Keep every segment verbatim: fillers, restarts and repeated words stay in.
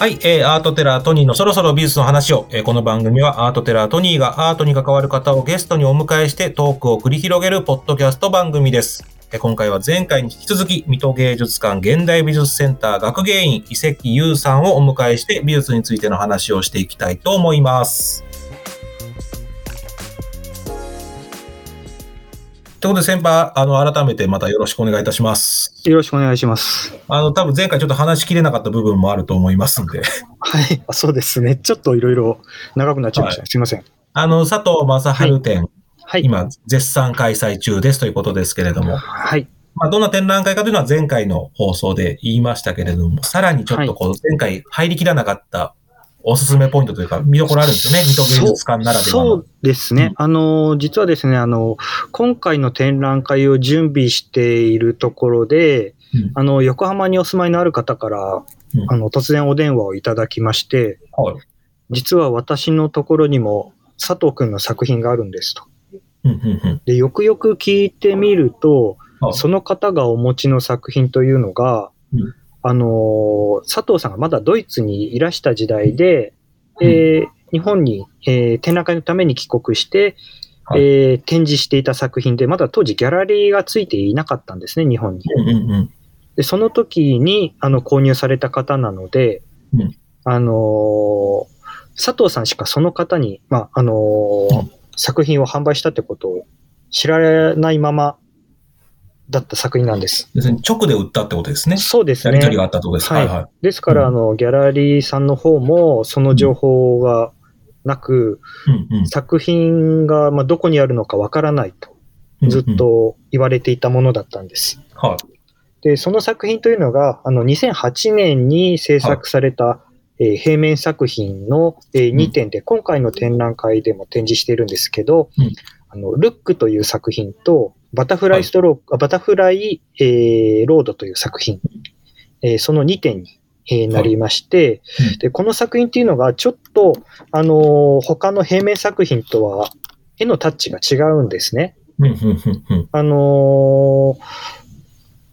はい、えー、アートテラートニーのそろそろ美術の話を、えー、この番組はアートテラートニーがアートに関わる方をゲストにお迎えしてトークを繰り広げるポッドキャスト番組です。えー、今回は前回に引き続き水戸芸術館現代美術センター学芸員井関優さんをお迎えして美術についての話をしていきたいと思います。ということで先輩、あの改めてまたよろしくお願いいたします。よろしくお願いします。あの多分前回ちょっと話しきれなかった部分もあると思いますんではい、そうですね、ちょっといろいろ長くなっちゃいました、はい、すいません。あの佐藤正春展、はいはい、今絶賛開催中ですということですけれども、はい、まあ、どんな展覧会かというのは前回の放送で言いましたけれども、さらにちょっとこう前回入りきらなかったおすすめポイントというか見どころあるんですよね、水戸芸術館ならではの。そうですね、うん、あの実はですね、あの今回の展覧会を準備しているところで、うん、あの横浜にお住まいのある方から、うん、あの突然お電話をいただきまして、はい、実は私のところにも佐藤くんの作品があるんですと、うんうんうん、でよくよく聞いてみると、はい、その方がお持ちの作品というのが、うん、あの、佐藤さんがまだドイツにいらした時代で、うん、えー、日本に、えー、展覧会のために帰国して、はい、えー、展示していた作品で、まだ当時ギャラリーがついていなかったんですね、日本に。うんうんうん、でその時にあの購入された方なので、うん、あのー、佐藤さんしかその方に、まあ、あのーうん、作品を販売したってことを知らないまま、だった作品なんです。ですね、直で売ったってことですね。そうですね。やり取りがあったってことです。はい、はい、はい。ですから、あの、ギャラリーさんの方も、その情報がなく、うんうん、作品が、まあ、どこにあるのかわからないと、ずっと言われていたものだったんです。はい、うんうん。で、その作品というのが、あの、にせんはちねんに制作された、はい、えー、平面作品の、えー、にてんで、うん、今回の展覧会でも展示しているんですけど、うん、あの、ルックという作品と、バタフライストローク、はい、バタフライ、えー、ロードという作品、えー、そのにてんに、えー、なりまして、はい、で、この作品というのがちょっと、あのー、他の平面作品とは絵のタッチが違うんですね。あの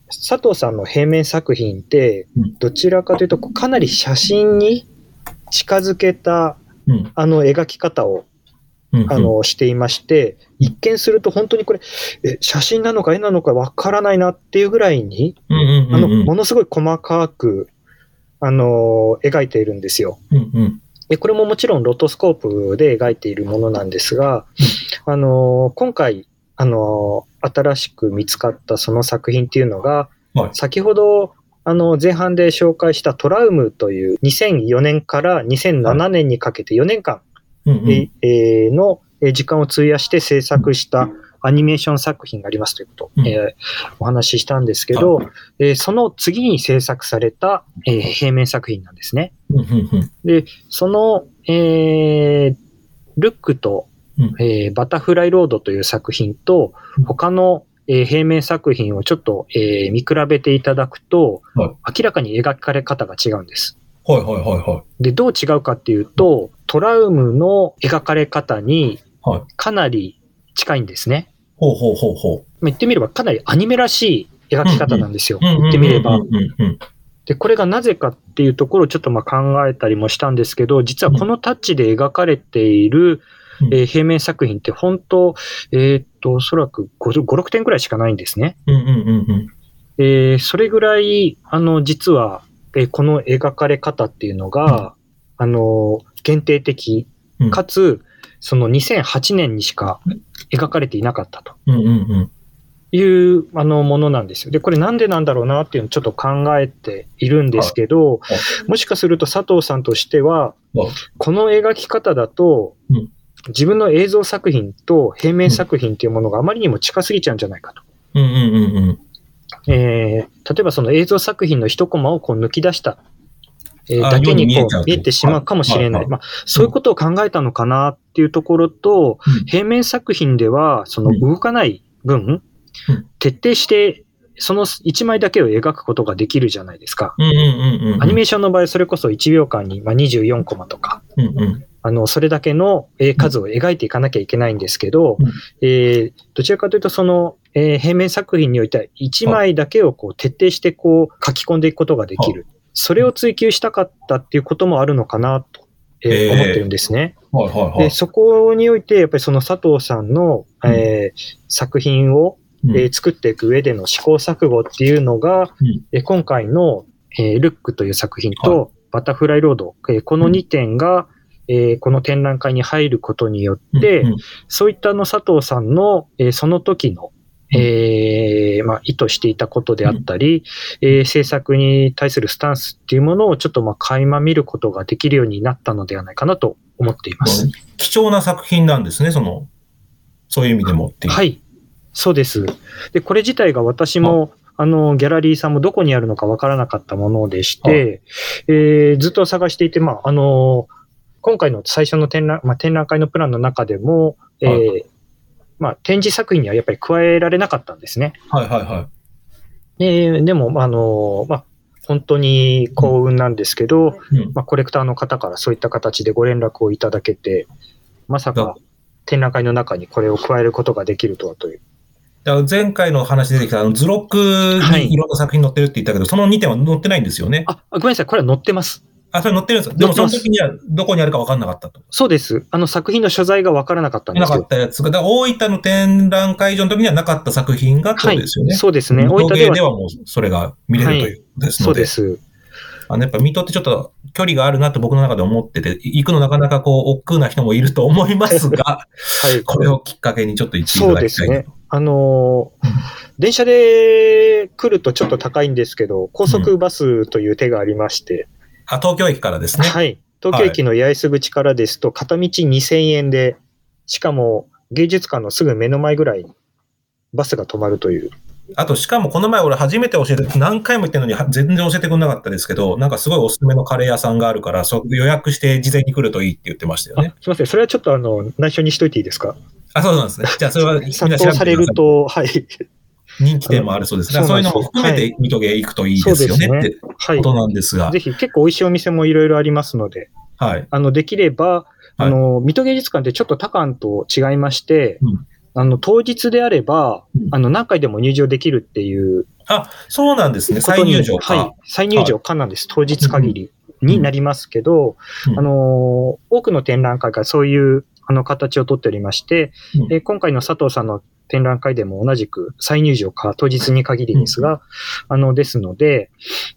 ー、佐藤さんの平面作品って、どちらかというとかなり写真に近づけた、うん、あの描き方をあのしていまして、一見すると本当にこれえ写真なのか絵なのかわからないなっていうぐらいに、うんうんうんうん、あのものすごい細かくあの描いているんですよ、うんうん、でこれももちろんロトスコープで描いているものなんですが、あの今回あの新しく見つかったその作品っていうのが、はい、先ほどあの前半で紹介したトラウムというにせんよねんからにせんななねんにかけてよねんかんの時間を費やして制作したアニメーション作品がありますということを、うん、えー、お話ししたんですけど、えー、その次に制作された、えー、平面作品なんですね。で、その、えー、ルックと、えー、バタフライロードという作品と他の、えー、平面作品をちょっと、えー、見比べていただくと、はい、明らかに描かれ方が違うんです。はいはいはいはい。で、どう違うかっていうと、トラウムの描かれ方にかなり近いんですね。はい、ほうほうほうほう。まあ、言ってみればかなりアニメらしい描き方なんですよ。言ってみれば。で、これがなぜかっていうところをちょっとまあ考えたりもしたんですけど、実はこのタッチで描かれている、うん、えー、平面作品って本当、えっと、おそらくご、ろくてんぐらいしかないんですね。うんうんうんうん、えー、それぐらい、あの、実は、えこの描かれ方っていうのが、うん、あの限定的かつ、うん、そのにせんはちねんにしか描かれていなかったという、うんうんうん、あのものなんですよ。でこれなんでなんだろうなっていうのをちょっと考えているんですけど、はいはい、もしかすると佐藤さんとしては、はい、この描き方だと、うん、自分の映像作品と平面作品っていうものがあまりにも近すぎちゃうんじゃないかと。うんうんうんうん、えー、例えばその映像作品の一コマをこう抜き出した、えー、だけにこう見えてしまうかもしれない、まあ、そういうことを考えたのかなっていうところと、うん、平面作品ではその動かない分、うん、徹底してそのいちまいだけを描くことができるじゃないですか、うんうんうんうん、アニメーションの場合それこそいちびょうかんににじゅうよんコマとか、うんうん、あのそれだけの数を描いていかなきゃいけないんですけど、うん、えー、どちらかというとそのえー、平面作品においてはいちまいだけをこう徹底してこう書き込んでいくことができる、はい、それを追求したかったっていうこともあるのかなと、えー、思ってるんですね、はいはいはい、でそこにおいてやっぱりその佐藤さんの、うんえー、作品を、うんえー、作っていく上での試行錯誤っていうのが、うんえー、今回の、えー、ルックという作品と、はい、バタフライロード、えー、このにてんが、うんえー、この展覧会に入ることによって、うんうん、そういったの佐藤さんの、えー、その時のえーまあ、意図していたことであったり、うんえー、政策に対するスタンスっていうものをちょっとまあ垣間見ることができるようになったのではないかなと思っています。貴重な作品なんですね、そのそういう意味でもっていう。はい、そうです。で、これ自体が私もあのギャラリーさんもどこにあるのかわからなかったものでして、えー、ずっと探していて、まああのー、今回の最初の展覧、まあ、展覧会のプランの中でも、えーまあ、展示作品にはやっぱり加えられなかったんですね。はいはいはい。で, でも、あの、まあ、本当に幸運なんですけど、うん、まあ、コレクターの方からそういった形でご連絡をいただけて、まさか展覧会の中にこれを加えることができるとはという。だから前回の話出てきたあの図録にいろんな作品載ってるって言ったけど、はい、そのにてんは載ってないんですよね。あ、ごめんなさい、これは載ってます。あ、それ載ってるんですよ。でもその時にはどこにあるか分からなかったと。そうです。あの作品の所在が分からなかったんですよ。なかったやつが、だから大分の展覧会場の時にはなかった作品がそうですよね。はい、そうですね。大分ではもうそれが見れるというですので。はい、そうです。あのやっぱ水戸ってちょっと距離があるなと僕の中で思ってて、行くのなかなかこう億劫な人もいると思いますが、はい、これをきっかけにちょっと行っていただきたいなと。そうですね。あのー、電車で来るとちょっと高いんですけど、高速バスという手がありまして。うんあ、東京駅からですね。はい。東京駅の八重洲口からですと、片道にせんえんで、しかも芸術館のすぐ目の前ぐらいにバスが止まるという。あと、しかもこの前俺初めて教えて、何回も言ってるのに全然教えてくれなかったですけど、なんかすごいおすすめのカレー屋さんがあるから、そ予約して事前に来るといいって言ってましたよね。すみません。それはちょっとあの、内緒にしといていいですか？あ、そうなんですね。じゃあそれはみんな調べてください。殺到されると、はい。人気店もあるそうですね。そういうのも含めて水戸芸行くといいですよね、はい、ってことなんですが、はい、ぜひ結構美味しいお店もいろいろありますので、はい、あのできればあの、はい、水戸芸術館ってちょっと他館と違いまして、うん、あの当日であれば、うん、あの何回でも入場できるっていう、あ、そうなんですね。再入場か、はい、再入場かなんです、はい、当日限りになりますけど、うん、あの多くの展覧会がそういうあの形をとっておりまして、うん、え今回の佐藤さんの展覧会でも同じく再入場か当日に限りですが、うん、あの、ですので、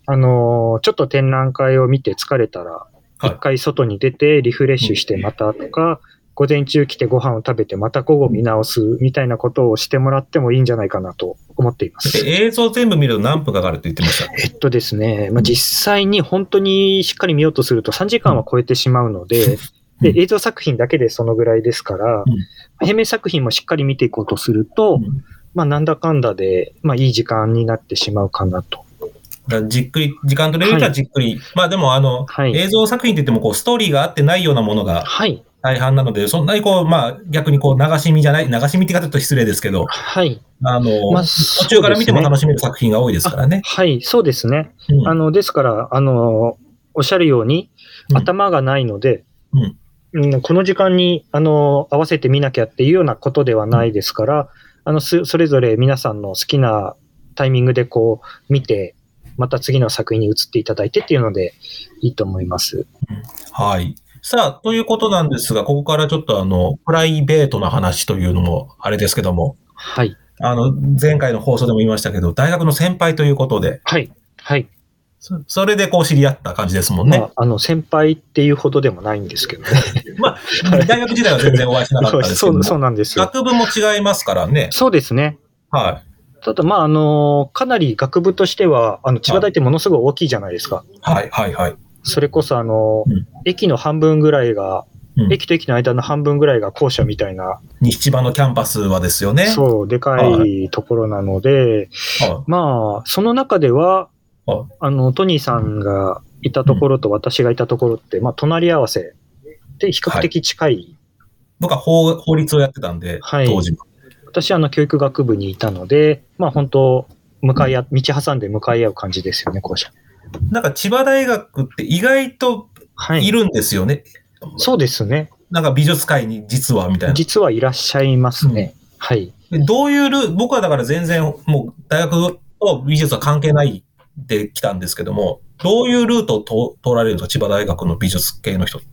あの、ちょっと展覧会を見て疲れたら、一回外に出てリフレッシュしてまたとか、はい、午前中来てご飯を食べてまた午後見直すみたいなことをしてもらってもいいんじゃないかなと思っています。映像全部見ると何分かかるって言ってました？えっとですね、まあ、実際に本当にしっかり見ようとするとさんじかんは超えてしまうので、うんで映像作品だけでそのぐらいですから、うん、平面作品もしっかり見ていこうとすると、うん、まあなんだかんだで、まあいい時間になってしまうかなと。じっくり、時間取れるからじっくり。はい、まあでもあの、はい、映像作品って言ってもこうストーリーがあってないようなものが大半なので、はい、そんなにこう、まあ逆にこう流し見じゃない、流し見って言い方ちょっと失礼ですけど、はい。あの、まあね、途中から見ても楽しめる作品が多いですからね。はい、そうですね。うん、あの、ですから、あの、おっしゃるように、頭がないので、うんうんこの時間に、あの、合わせて見なきゃっていうようなことではないですから、あの、それぞれ皆さんの好きなタイミングでこう、見て、また次の作品に移っていただいてっていうので、いいと思います。はい。さあ、ということなんですが、ここからちょっとあの、プライベートな話というのも、あれですけども。はい。あの、前回の放送でも言いましたけど、大学の先輩ということで。はい。はい。それでこう知り合った感じですもんね。まあ、あの先輩っていうほどでもないんですけどね。まあ大学時代は全然お会いしなかったですけどそう、そうなんですよ。学部も違いますからね。そうですね。はい。ただまああのかなり学部としてはあの千葉大ってものすごい大きいじゃないですか。はいはいはい。それこそあの、うん、駅の半分ぐらいが、うん、駅と駅の間の半分ぐらいが校舎みたいな。西千葉のキャンパスはですよね。そうでかいところなので、はい、まあその中では。あのトニーさんがいたところと私がいたところって、うんまあ、隣り合わせで比較的近い、はい、僕は 法, 法律をやってたんで、はい、当時私はあの教育学部にいたので、まあ、本当向かい合、道挟んで向かい合う感じですよね。校舎なんか千葉大学って意外といるんですよね、はい、そうですね。なんか美術界に実はみたいな実はいらっしゃいますね、うん、はい。どういうルール、僕はだから全然もう大学と美術は関係ないで来たんですけども、どういうルートをと通られるんですか、千葉大学の美術系の人って。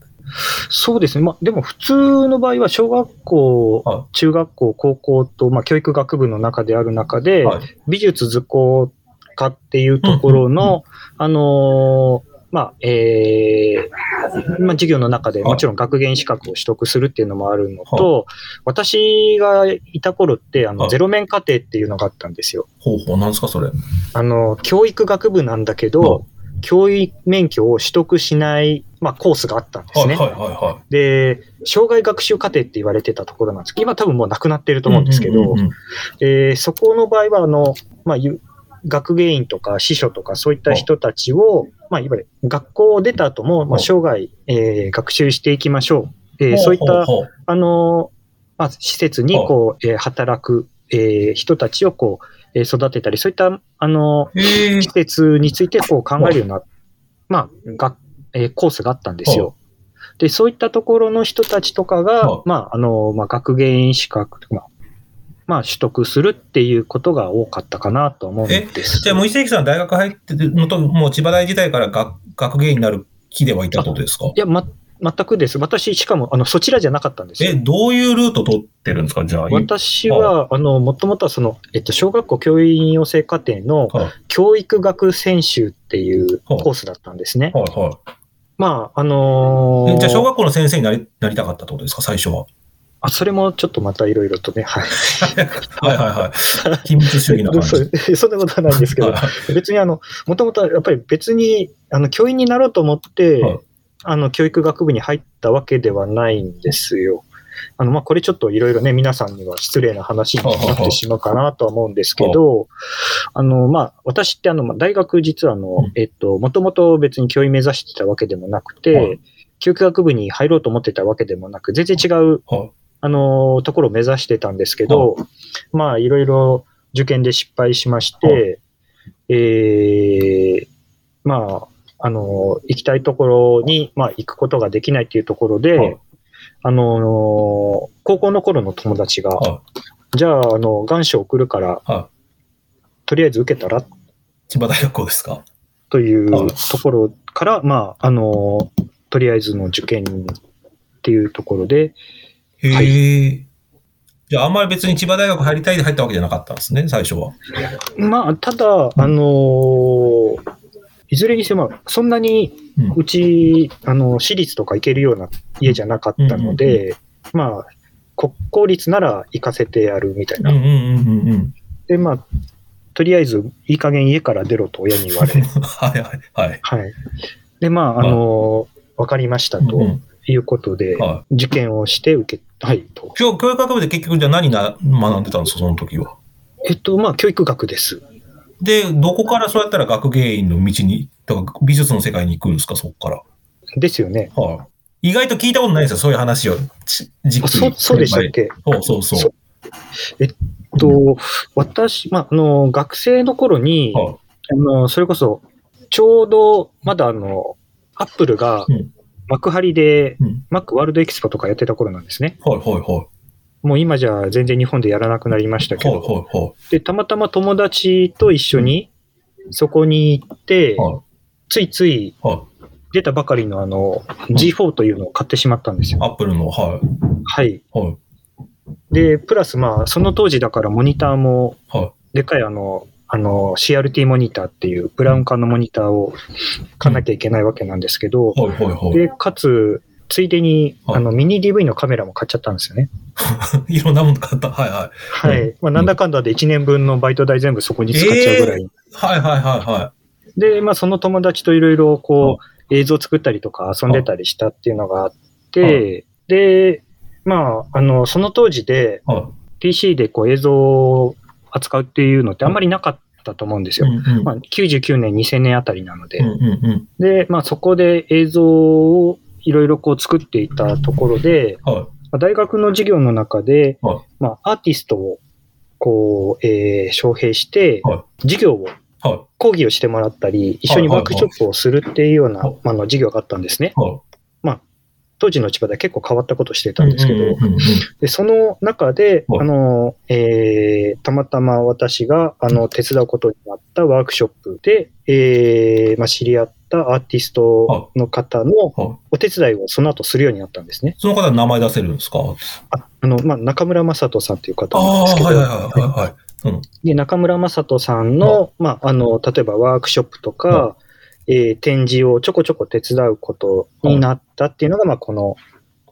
そうですね、まあ、でも普通の場合は小学校、はい、中学校、高校と、まあ、教育学部の中である中で、はい、美術図工科っていうところの、あのーまあえーまあ、授業の中でもちろん学芸員資格を取得するっていうのもあるのと、私がいた頃ってあのゼロ面課程っていうのがあったんですよ。ほうほう、なんですかそれ。あの教育学部なんだけど教員免許を取得しない、まあ、コースがあったんですね、はいはいはいはい、で障害学習課程って言われてたところなんですけど、今多分もうなくなってると思うんですけど、うんうんうんうん、えー、そこの場合はあの、まあ、学芸員とか司書とかそういった人たちを、まあ、いわゆる学校を出た後も、まあ、生涯、えー、学習していきましょう、えー、そういったあの、まあ、施設にこう、えー、働く、えー、人たちをこう、えー、育てたり、そういったあの施設についてこう考えるような、まあがえー、コースがあったんですよ。でそういったところの人たちとかが、まああのまあ、学芸員資格とか、まあまあ、取得するっていうことが多かったかなと思うんです。え、じゃあ、もう一関さんは大学入ってるのと、もう千葉大時代から 学, 学芸員になる気ではいたことですか？いや、ま、全くです。私、しかも、あの、そちらじゃなかったんですよ。え、どういうルート取ってるんですか、じゃあ。私は、あ, あの、もともとは、その、えっと、小学校教員養成課程の教育学専修っていうコースだったんですね。はい、はい、はい。まあ、あのー、じゃあ、小学校の先生にな り, なりたかったってことですか、最初は。あ、それもちょっとまたいろいろとね、はい。はいはいはい。秘密主義な感じ。そんなことはないんですけど、別にあの、もともとやっぱり別に、あの、教員になろうと思って、はい、あの、教育学部に入ったわけではないんですよ。あの、まあ、これちょっといろいろね、皆さんには失礼な話になってしまうかなとは思うんですけど、あの、まあ、私ってあの、大学実はあの、うん、えっと、もともと別に教員目指してたわけでもなくて、はい、教育学部に入ろうと思ってたわけでもなく、全然違う、はい、あのところを目指してたんですけど、はい、まあいろいろ受験で失敗しまして、はい、えー、まああの行きたいところに、まあ、行くことができないっていうところで、はい、あの高校の頃の友達が、はい、じゃああの願書送るから、はい、とりあえず受けたら千葉大学校ですかというところから、はい、まああのとりあえずの受験っていうところで。へえ、はい。じゃあ、あんまり別に千葉大学入りたいで入ったわけじゃなかったんですね、最初は。まあ、ただ、うん、あのー、いずれにせよ、まあ、そんなにうち、うん、あの、私立とか行けるような家じゃなかったので、うんうんうん、まあ、国公立なら行かせてやるみたいな。うんうんうんうん、で、まあ、とりあえず、いい加減家から出ろと親に言われ。はいはいはい。はい。で、まあ、あのー、わかりましたと。うんうん、いうことで、はい、受験をして受けたいと。教育学部で結局じゃあ何な学んでたんですか、その時は。えっと、まあ、教育学です。で、どこからそうやったら学芸員の道に、だから美術の世界に行くんですか、そこから。ですよね。はあ、意外と聞いたことないですよ、そういう話を。じっくり。そ, そうでしたっけ。そうそうそう。そえっと、うん、私、まあ、あの、学生の頃に、はあ、あのそれこそ、ちょうど、まだあの、アップルが、うん、幕張で、うん、マックワールドエキスポとかやってた頃なんですね。はいはいはい。もう今じゃ全然日本でやらなくなりましたけど。はいはいはい。で、たまたま友達と一緒にそこに行って、はい、ついつい出たばかりのあの ジーフォー というのを買ってしまったんですよ。アップルの、はい。はい。はい。で、プラスまあ、その当時だからモニターも、でかいあの、あの、シーアールティー モニターっていうブラウン管のモニターを買わなきゃいけないわけなんですけど、はいはいはい、で、かつ、ついでに、はい、あの、ミニ ディーブイ のカメラも買っちゃったんですよね。いろんなもの買った。はいはい。はい。まあ、なんだかんだでいちねんぶんのバイト代全部そこに使っちゃうぐらい。えー、はいはいはいはい。で、まあ、その友達といろいろこう、映像作ったりとか遊んでたりしたっていうのがあって、はい、で、まあ、あの、その当時で、はい、ピーシー でこう映像を扱うっていうのってあんまりなかったと思うんですよ。うんうん、まあ、きゅうじゅうきゅうねん、にせんねんあたりなので。うんうんうん、で、まあそこで映像をいろいろこう作っていたところで、はい、まあ、大学の授業の中で、はい、まあアーティストをこう、えー、招聘して、はい、授業を、はい、講義をしてもらったり、一緒にワークショップをするっていうような、はいはいはい、まあ、の授業があったんですね。はい、まあ当時の千葉では結構変わったことしてたんですけど、うんうんうんうん、でその中で、あの、えー、たまたま私があの手伝うことになったワークショップで、えーまあ、知り合っったアーティストの方のお手伝いをその後するようになったんですね。その方の名前出せるんですか？ああの、まあ、中村雅人さんという方なんですけど、あ、はいはいはいはい、うん、で中村雅人さんの、まあ、あの例えばワークショップとか、えー、展示をちょこちょこ手伝うことになったっていうのが、まあ、この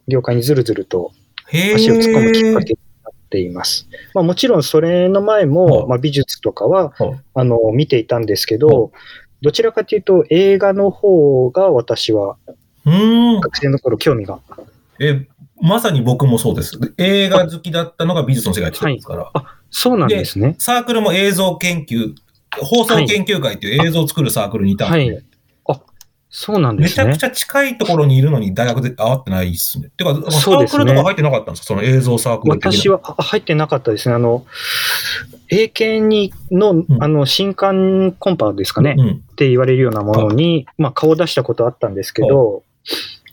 業界にずるずると足を突っ込むきっかけになっています。まあ、もちろんそれの前も、まあ、美術とかはあの見ていたんですけど、どちらかというと映画の方が私は学生の頃興味が。え、まさに僕もそうです。映画好きだったのが美術の世界に来たんですから。あ、はい、あ、そうなんですね。サークルも映像研究、放送研究会という映像を作るサークルにいたんで、はいはい、あ、そうなんですね。めちゃくちゃ近いところにいるのに大学で会ってないですね。てか、サークルとか入ってなかったんですか？ そ, です、ね、その映像サークル的な。私は入ってなかったですね。あの、英検の、うん、あの新刊コンパですかね、うん、って言われるようなものに、うん、まあ、顔を出したことあったんですけど、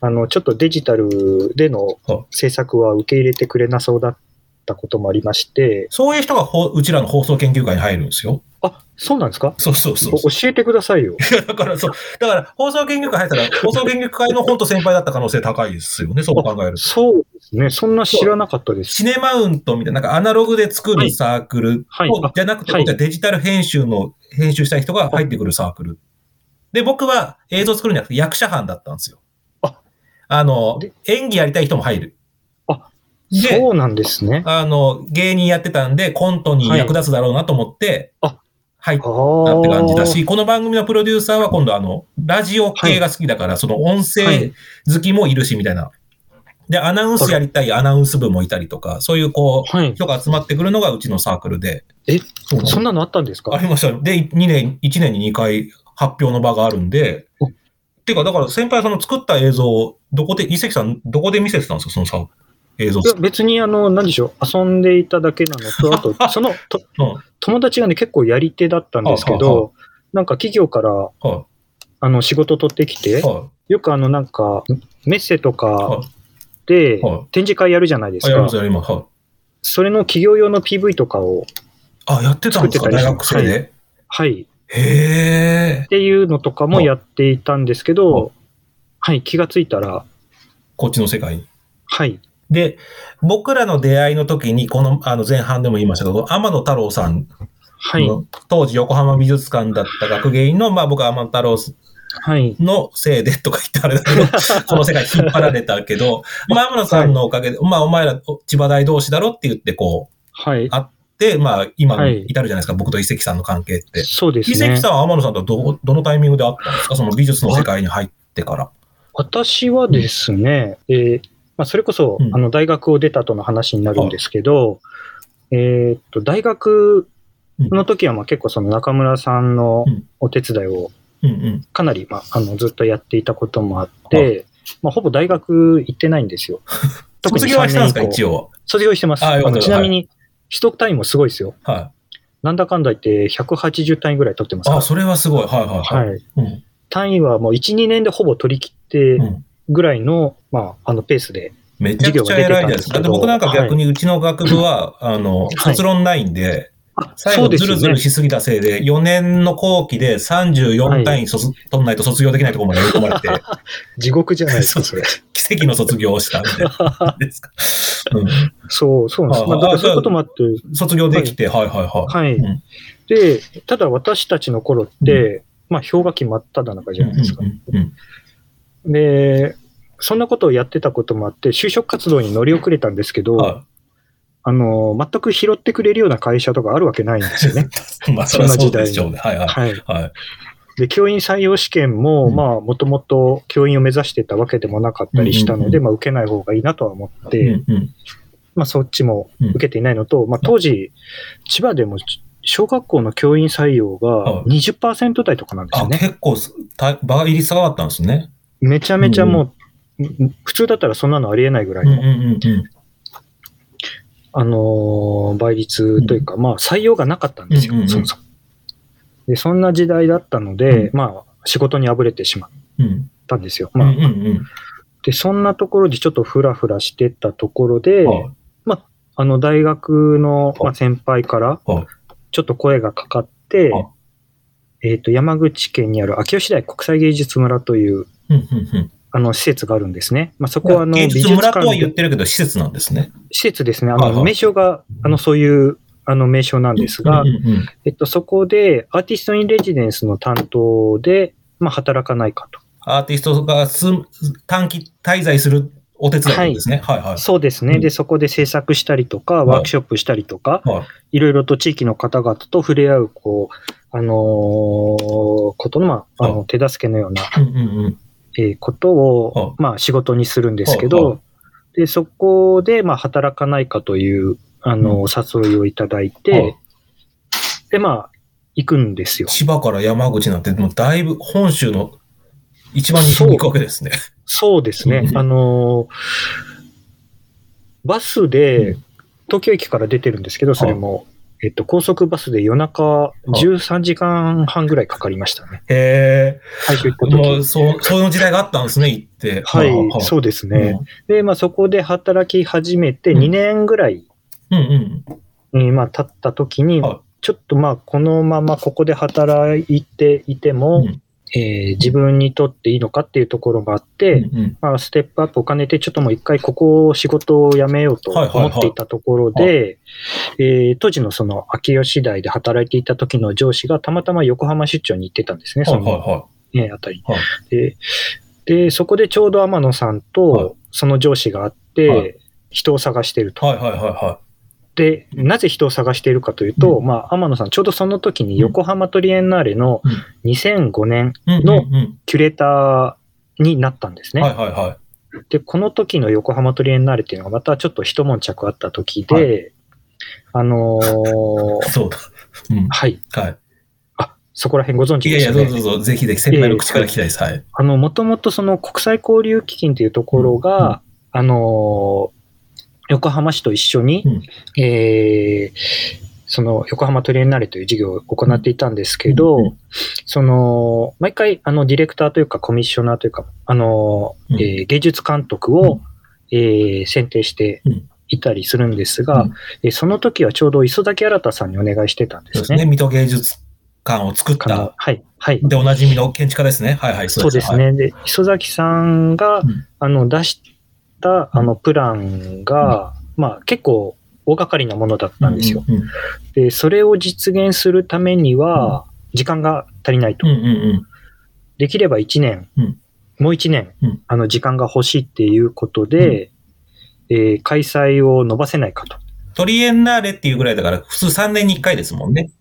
あのちょっとデジタルでの制作は受け入れてくれなそうだったこともありまして。そういう人がほうちらの放送研究会に入るんですよ。あ、そうなんですか？そうそうそうそう。教えてくださいよ。だからそう。だから放送研究会入ったら、放送研究会の本当先輩だった可能性高いですよね、そう考えると。そうですね。そんな知らなかったです。シネマウントみたいな、なんかアナログで作るサークル、はいはい、じゃなくて、はい、デジタル編集の、編集した人が入ってくるサークル。で、僕は映像作るんじゃなくて役者班だったんですよ。あ、あの、演技やりたい人も入る。で、そうなんですね。あの、芸人やってたんで、コントに役立つだろうなと思って、はい、あ、入ったって感じだし、この番組のプロデューサーは今度あの、ラジオ系が好きだから、はい、その音声好きもいるし、みたいな。で、アナウンスやりたいアナウンス部もいたりとか、そういうこう、はい、人が集まってくるのがうちのサークルで。え、そう、そんなのあったんですか？ありました。で、にねん、いちねんににかい発表の場があるんで、っていうか、だから先輩さんの作った映像を、どこで、伊関さん、どこで見せてたんですか、そのサークル。映像、いや別にあの何でしょう、遊んでいただけなのと、あとそのと、うん、友達がね結構やり手だったんですけど、はあはあ、なんか企業から、はあ、あの仕事取ってきて、はあ、よくあのなんかメッセとかで展示会やるじゃないですか、はあ、やりますやります、はあ、それの企業用の ピーブイ とかを作ってたり、あ、やってたんですか、大学生で、はい、はい、へーっていうのとかもやっていたんですけど、はあはあ、はい、気がついたらこっちの世界に、はい、で、僕らの出会いの時に、この、あの前半でも言いましたけど、天野太郎さん、はい、当時横浜美術館だった学芸員の、まあ僕は天野太郎のせいでとか言ってあれだけど、はい、この世界引っ張られたけど、まあ天野さんのおかげで、はい、まあお前ら千葉大同士だろって言ってこう、はい、あって、まあ今に至るじゃないですか、はい、僕と伊関さんの関係って。そうですね。伊関さんは天野さんとはど、どのタイミングで会ったんですか、その美術の世界に入ってから。私はですね、うん、えーまあ、それこそ、うん、あの大学を出たとの話になるんですけど、はい、えー、っと大学の時はまあ結構その中村さんのお手伝いをかなり、まあ、あのずっとやっていたこともあって、はい、まあ、ほぼ大学行ってないんですよ。特に卒業はしたんですか？一応卒業してます。あのちなみに取得単位もすごいですよ、はい、なんだかんだ言ってひゃくはちじゅうたんいぐらい取ってますから。あ、それはすごい、はいはいはい、はい、うん、単位はもう いちにねんでほぼ取り切って、うん、ぐらいの、まあ、あのペースで授業が出てたんですけど。めちゃくちゃ偉いです。だって僕なんか逆にうちの学部は、はい、あの、卒論ないんで、はい、最後ズルズルしすぎたせいで、よねんの後期でさんじゅうよんたんい卒、はい、取んないと卒業できないところまで追い込まれて。地獄じゃないですか、それ。奇跡の卒業をしたんで。ですか、うん、そう、そうなんです。まあ、だからそういうこともあって。卒業できて、はい、はい、はい、はい、うん。で、ただ私たちの頃って、うん、まあ、氷河期真っただ中じゃないですか。うんうんうんうん、で、そんなことをやってたこともあって、就職活動に乗り遅れたんですけど、はい、あの、全く拾ってくれるような会社とかあるわけないんですよね。まあ、そんな時代に。はいはいはい。で、教員採用試験も、うん、まあ、もともと教員を目指してたわけでもなかったりしたので、うんうんうん、まあ、受けない方がいいなとは思って、うんうん、まあ、そっちも受けていないのと、うん、まあ、当時、千葉でも、小学校の教員採用が にじゅっパーセント 台とかなんですよね。あ、結構、倍率下がったんですね。めちゃめちゃもう、うん、普通だったらそんなのありえないぐらいの、うんうんうん、あのー、倍率というか、うん、まあ採用がなかったんですよ、うんうんうん、そもそも。で、そんな時代だったので、うん、まあ仕事にあぶれてしまったんですよ。うん、まあ、うんうんうん、で、そんなところでちょっとフラフラしてたところで、はい、まあ、あの大学の、まあ、先輩からちょっと声がかかって、はい、えー、と山口県にある秋吉台国際芸術村という、うんうんうん、あの施設があるんですね。まあ、そこはあの美術館。芸術村とは言ってるけど施設なんですね。施設ですね。あの、はいはい、名称があのそういうあの名称なんですが、うんうんうんえっと、そこでアーティストインレジデンスの担当で、まあ、働かないかと。アーティストが短期滞在するお手伝いですね。はい、はいはい、そうですね、うん。で、そこで制作したりとか、ワークショップしたりとか、はい、いろいろと地域の方々と触れ合う、こう、あのー、ことの、まあ、あの手助けのような、はいうんうんうんえー、ことを、はい、まあ、仕事にするんですけど、はいはい、で、そこで、まあ、働かないかという、あの、うん、誘いをいただいて、はい、で、まあ、行くんですよ。千葉から山口なんて、もうだいぶ本州の一番西に行くわけですね。そうですね。あのー、バスで、東京駅から出てるんですけど、それも、えっと、高速バスで夜中じゅうさんじかんはんぐらいかかりましたね。へぇー。最初行った時。もう、そう、そういう時代があったんですね、行って。はい、はあはあ、そうですね。うん、で、まあ、そこで働き始めてにねんぐらいに、まあ、経った時に、ちょっとまあ、このままここで働いていても、うんえー、自分にとっていいのかっていうところもあって、うんうんまあ、ステップアップを兼ねてちょっともう一回ここを仕事を辞めようと思っていたところで、はいはいはいえー、当時のその秋吉台で働いていた時の上司がたまたま横浜出張に行ってたんですね、その、はいはいはい、ね、あたり、はいで。で、そこでちょうど天野さんとその上司があって、はい、人を探してると。はいはいはいはいで、なぜ人を探しているかというと、うん、まあ、天野さん、ちょうどその時に横浜トリエンナーレのにせんごねんのキュレーターになったんですね。はいはいはい。で、この時の横浜トリエンナーレっていうのがまたちょっと一悶着あった時で、はい、あのー、そうだ。うん、はい。はい。あ、そこら辺ご存知でしたね。いやいや、どうぞどうぞ、ぜひぜひ先輩の口から聞きたいです。はい。あの、もともとその国際交流基金というところが、うんうん、あのー、横浜市と一緒に、うんえー、その横浜トリエンナーレという事業を行っていたんですけど、うん、その毎回あのディレクターというかコミッショナーというかあの、うんえー、芸術監督を、うんえー、選定していたりするんですが、うんうんえー、その時はちょうど磯崎新さんにお願いしてたんですね。そうですね、水戸芸術館を作った、はいはい、でおなじみの建築家ですね。はいはい、そうですね。で磯崎さんが、うん、あの出しあのプランが、まあ、結構大掛かりなものだったんですよ、うんうんうん、でそれを実現するためには時間が足りないと、うんうんうん、できればいちねん、うん、もういちねん、うん、あの時間が欲しいっていうことで、うんえー、開催を延ばせないかと。トリエンナーレっていうぐらいだから普通さんねんにいっかいですもんね。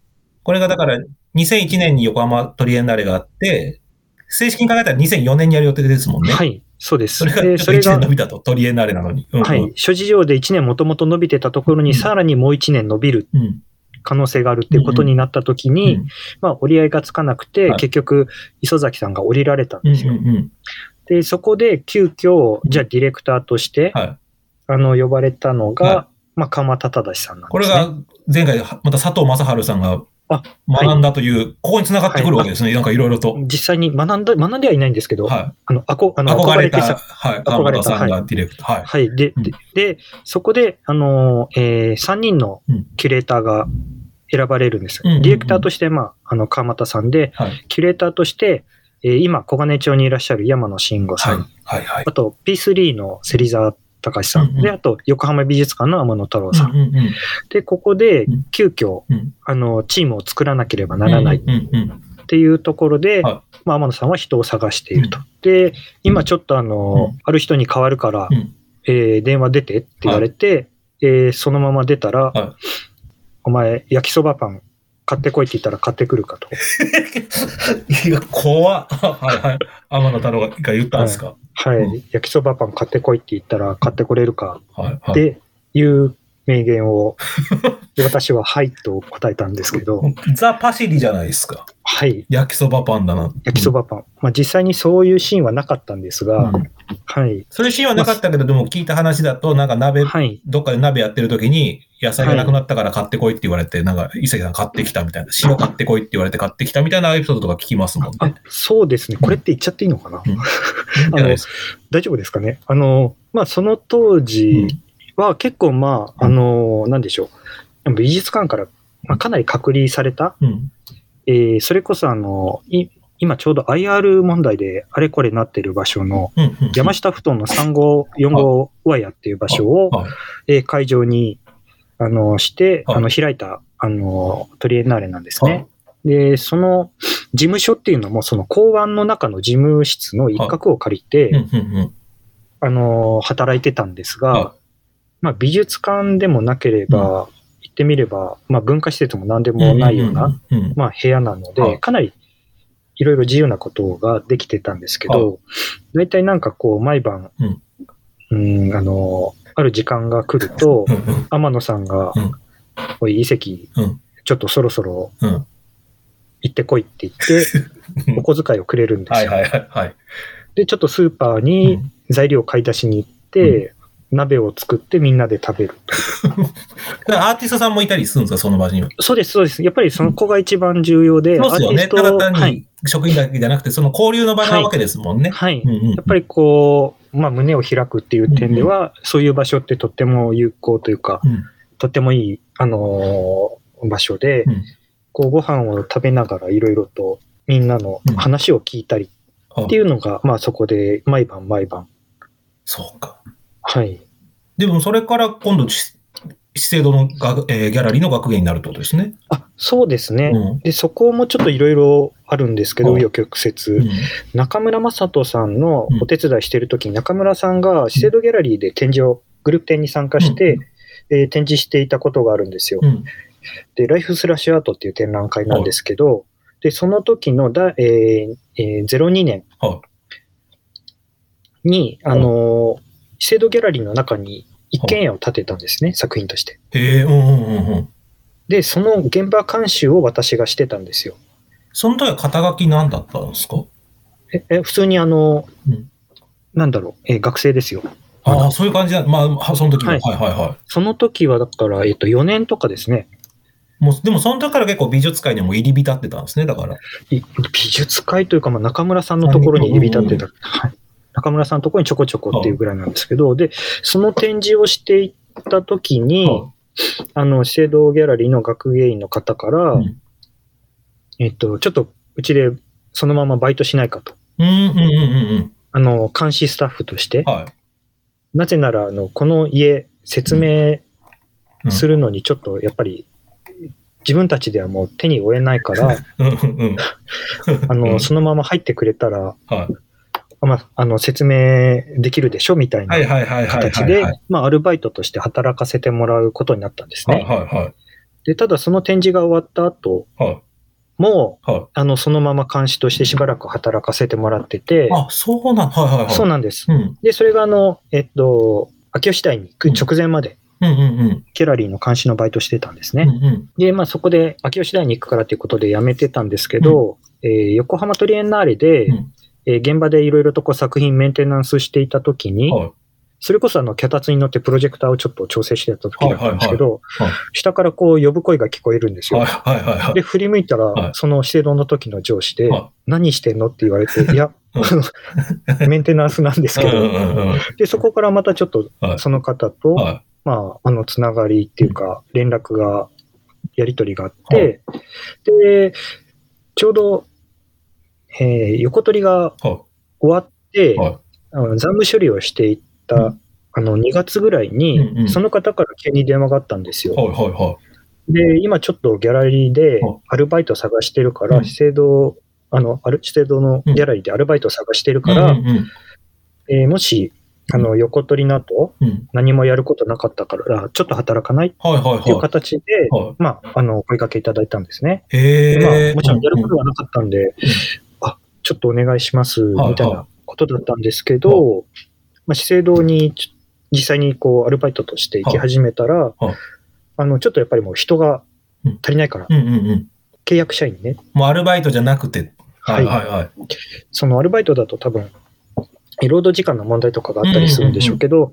これがだからにせんいちねんに横浜トリエンナーレがあって正式に考えたらにせんよねんにやる予定ですもんね。はいそうです。それがいちねん伸びたと、トリエンナーレなのに。うんうん、はい。諸事情でいちねんもともと伸びてたところに、さらにもういちねん伸びる可能性があるっていうことになったときに、うんうん、まあ、折り合いがつかなくて、はい、結局、磯崎さんが降りられたんですよ。うんうんうん、で、そこで急遽、じゃあディレクターとして、はい、あの、呼ばれたのが、はい、まあ、鎌田忠さんなんですね。これが、前回、また佐藤正治さんが、学んだという、はい、ここに繋がってくるわけですね、はい、なんかいろいろと。実際に学んだ、学んではいないんですけど、はい、あの、あこ、あの、憧れてさ、はい、憧れたさんがディレクター。はい。はい、で、うん、で、で、そこで、あの、えー、さんにんのキュレーターが選ばれるんです。うん、ディレクターとして、まあ、あの、川又さんで、はい、キュレーターとして、えー、今、小金町にいらっしゃる山野慎吾さん、はいはいはい、あと、ピースリー の芹沢隆さん、うんうん、で、あと、横浜美術館の天野太郎さん。うんうんうん、で、ここで、急遽、うん、あの、チームを作らなければならないっていうところで、うんうんうん、まあ、天野さんは人を探していると。うん、で、今ちょっとあの、うん、ある人に変わるから、うんえー、電話出てって言われて、はいえー、そのまま出たら、はい、お前、焼きそばパン買ってこいって言ったら買ってくるかと。いや、怖っ。はいはい。天野太郎が言ったんですか。はいはい、うん、焼きそばパン買ってこいって言ったら買ってこれるかっていう名言を、私ははいと答えたんですけど。ザ・パシリじゃないですか。はい。焼きそばパンだな。焼きそばパン。うん、まあ実際にそういうシーンはなかったんですが、うん、はい。そういうシーンはなかったけど、でも聞いた話だと、なんか鍋、はい、どっかで鍋やってる時に、野菜がなくなったから買ってこいって言われて、はい、なんか伊崎さん買ってきたみたいな、塩買ってこいって言われて買ってきたみたいなエピソードとか聞きますもんね。あ、そうですね。これって言っちゃっていいのかな、うんうん、あの大丈夫ですかね。あの、まあその当時は結構まあ、うん、あの、なんでしょう。美術館からかなり隔離された、うんえー、それこそあのい今ちょうど アイアール 問題であれこれなってる場所の山下ふ頭のさん号よん号ワイヤっていう場所をえ会場にあのしてあの開いたあのトリエンナーレなんですね。でその事務所っていうのもその港湾の中の事務室の一角を借りてあの働いてたんですが、まあ、美術館でもなければ行ってみれば、まあ、文化施設も何でもないようなまあ部屋なのでかなりいろいろ自由なことができてたんですけど、だいたいなんかこう毎晩、うん、うんあのある時間が来ると、うん、天野さんが、うん、おい、井関、うん、ちょっとそろそろ行ってこいって言って、うん、お小遣いをくれるんですよ。はいはいはい、でちょっとスーパーに材料を買い出しに行って、うん、鍋を作ってみんなで食べると。アーティストさんもいたりするんですか、その場には。そうですそうです。やっぱりその子が一番重要で、うん、アーティストそうですよね。はい。職員だけじゃなくて、その交流の場なわけですもんね。はい。はいうんうん、やっぱりこう、まあ、胸を開くっていう点では、うんうん、そういう場所ってとっても有効というか、うん、とってもいい、あのー、場所で、うん、こう、ご飯を食べながらいろいろとみんなの話を聞いたりっていうのが、うん、まあ、そこで毎晩毎晩。そうか。はい。でも、それから今度、資生堂の、えー、ギャラリーの学芸になるってことですね。あ、そうですね。うん、でそこもちょっといろいろあるんですけど、紆余曲折、うん、中村雅人さんのお手伝いしてるときに、うん、中村さんが資生堂ギャラリーで展示をグループ展に参加して、うんえー、展示していたことがあるんですよ。うん、でライフスラッシュアートっていう展覧会なんですけど、うん、でその時のだ、えーえー、ゼロにねんに、うん、あの資生堂ギャラリーの中に一軒家を建てたんですね、作品として。へー、うんうんうん。で、その現場監修を私がしてたんですよ。その時は肩書き何だったんですか？え、え普通にあの、うん、なんだろう、え、学生ですよ。ああ、そういう感じだ。まあ、その時は。はい、はい、はいはい。その時はだから、えっと、よねんとかですね。もうでも、その時から結構美術界にも入り浸ってたんですね、だから。美術界というか、まあ、中村さんのところに入り浸ってた。はい。中村さんのところにちょこちょこっていうぐらいなんですけど、で、その展示をしていったときに、あの、資生堂ギャラリーの学芸員の方から、うん、えっと、ちょっとうちでそのままバイトしないかと。うんうんうんうん、あの、監視スタッフとして。はい、なぜなら、あの、この家、説明するのにちょっとやっぱり、自分たちではもう手に負えないから、あの、そのまま入ってくれたら、はいまあ、あの説明できるでしょみたいな形でアルバイトとして働かせてもらうことになったんですね。はいはいはい、でただその展示が終わった後も、はいはい、あのそのまま監視としてしばらく働かせてもらってて。あ、そうなん、はいはいはい、そうなんです。うん、でそれがあの、えっと、秋吉台に行く直前まで、うんうんうんうん、ギャラリーの監視のバイトしてたんですね。うんうん、で、まあ、そこで秋吉台に行くからということで辞めてたんですけど、うんえー、横浜トリエンナーレで、うんえー、現場でいろいろとこう作品メンテナンスしていたときに、はい、それこそあの脚立に乗ってプロジェクターをちょっと調整してたときだったんですけど、はいはいはい、下からこう呼ぶ声が聞こえるんですよ。はいはいはいはい、で振り向いたら、はい、その資生堂の時の上司で、はい、何してんのって言われて、いやメンテナンスなんですけどでそこからまたちょっとその方と、はい、まああのつながりっていうか連絡がやり取りがあって、はい、でちょうどえー、横取りが終わって、はいはい、あの残務処理をしていった、うん、あのにがつぐらいに、うんうん、その方から急に電話があったんですよ。はいはいはい、で今ちょっとギャラリーでアルバイト探してるから、はい、資生堂あの資生堂のギャラリーでアルバイト探してるから、うんうんうんえー、もしあの横取りの後、うん、何もやることなかったからちょっと働かないっていう形で、はいはいはいまあ、あのお声掛けいただいたんですね。へー、まあ、もちろんやることはなかったんで、うんうんちょっとお願いしますみたいなことだったんですけど、はいはいまあ、資生堂に実際にこうアルバイトとして行き始めたら、はいはい、あのちょっとやっぱりもう人が足りないから、うんうんうん、契約社員ねもうアルバイトじゃなくて、はいはいはい、そのアルバイトだと多分労働時間の問題とかがあったりするんでしょうけど、うんうんうん、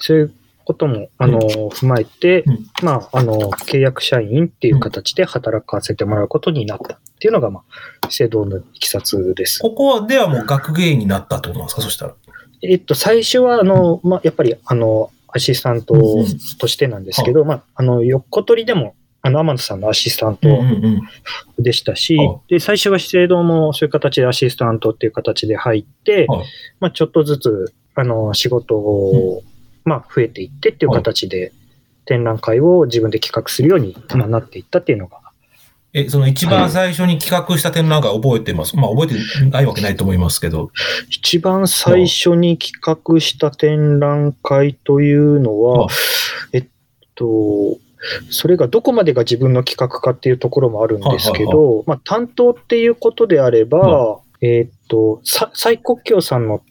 そういうこともあの踏まえて、うんまあ、あの契約社員っていう形で働かせてもらうことになったっていうのが、まあ、資生堂のいきさつです。ここではもう学芸員になったってことなんですか、そしたら。えっと、最初はあの、まあ、やっぱりあのアシスタントとしてなんですけど、うんはいまあ、あの横取りでもあの天野さんのアシスタントでしたし、うんうんうん、で最初は資生堂もそういう形でアシスタントっていう形で入って、はい、まあ、ちょっとずつあの仕事を、うん、まあ、増えていってっていう形で、はい、展覧会を自分で企画するようになっていったっていうのが、うん、えその一番最初に企画した展覧会覚えてます、はい、まあ、覚えてないわけないと思いますけど、一番最初に企画した展覧会というのは、えっとそれがどこまでが自分の企画かっていうところもあるんですけど、はあはあ、まあ、担当っていうことであれば、はあ、えー、っと蔡國強さんの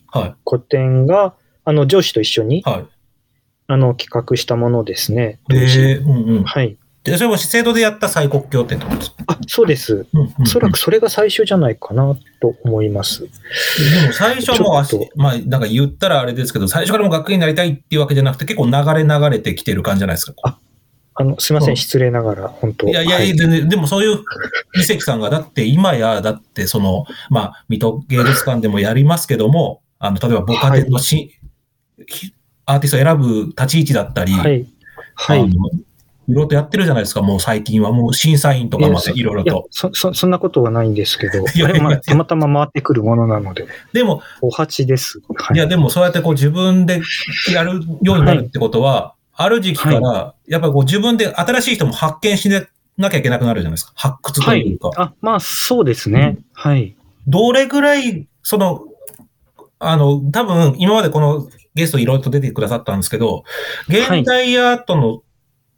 個展が、はい、あの上司と一緒に、はい、あの企画したものですね。で、うんうん、はい、でそれも資生堂でやった蔡國強展ってことですか？あ、そうです、うんうんうん、おそらくそれが最初じゃないかなと思います。でも最初もあ、まあ、なんか言ったらあれですけど、最初からも学芸になりたいっていうわけじゃなくて、結構流れ流れてきてる感じじゃないですか。あ、あのすみません、うん、失礼ながら本当。いやいや、はい、全然でもそういう井関さんがだって今やだってそのまあ水戸芸術館でもやりますけども、あの例えばボカテのし、はい、アーティストを選ぶ立ち位置だったり、はいはい、あのいろいろとやってるじゃないですか。もう最近はもう審査員とかまでいろいろと。そ, そ, そんなことはないんですけど、いやいやいや、まあ、たまたま回ってくるものなので。でもお鉢です。はい、いやでもそうやってこう自分でやるようになるってことは。はい、ある時期から、やっぱり自分で新しい人も発見しなきゃいけなくなるじゃないですか。発掘というか。はい、あ、まあそうですね。うん、はい。どれぐらい、その、あの、多分今までこのゲストいろいろと出てくださったんですけど、現代アートの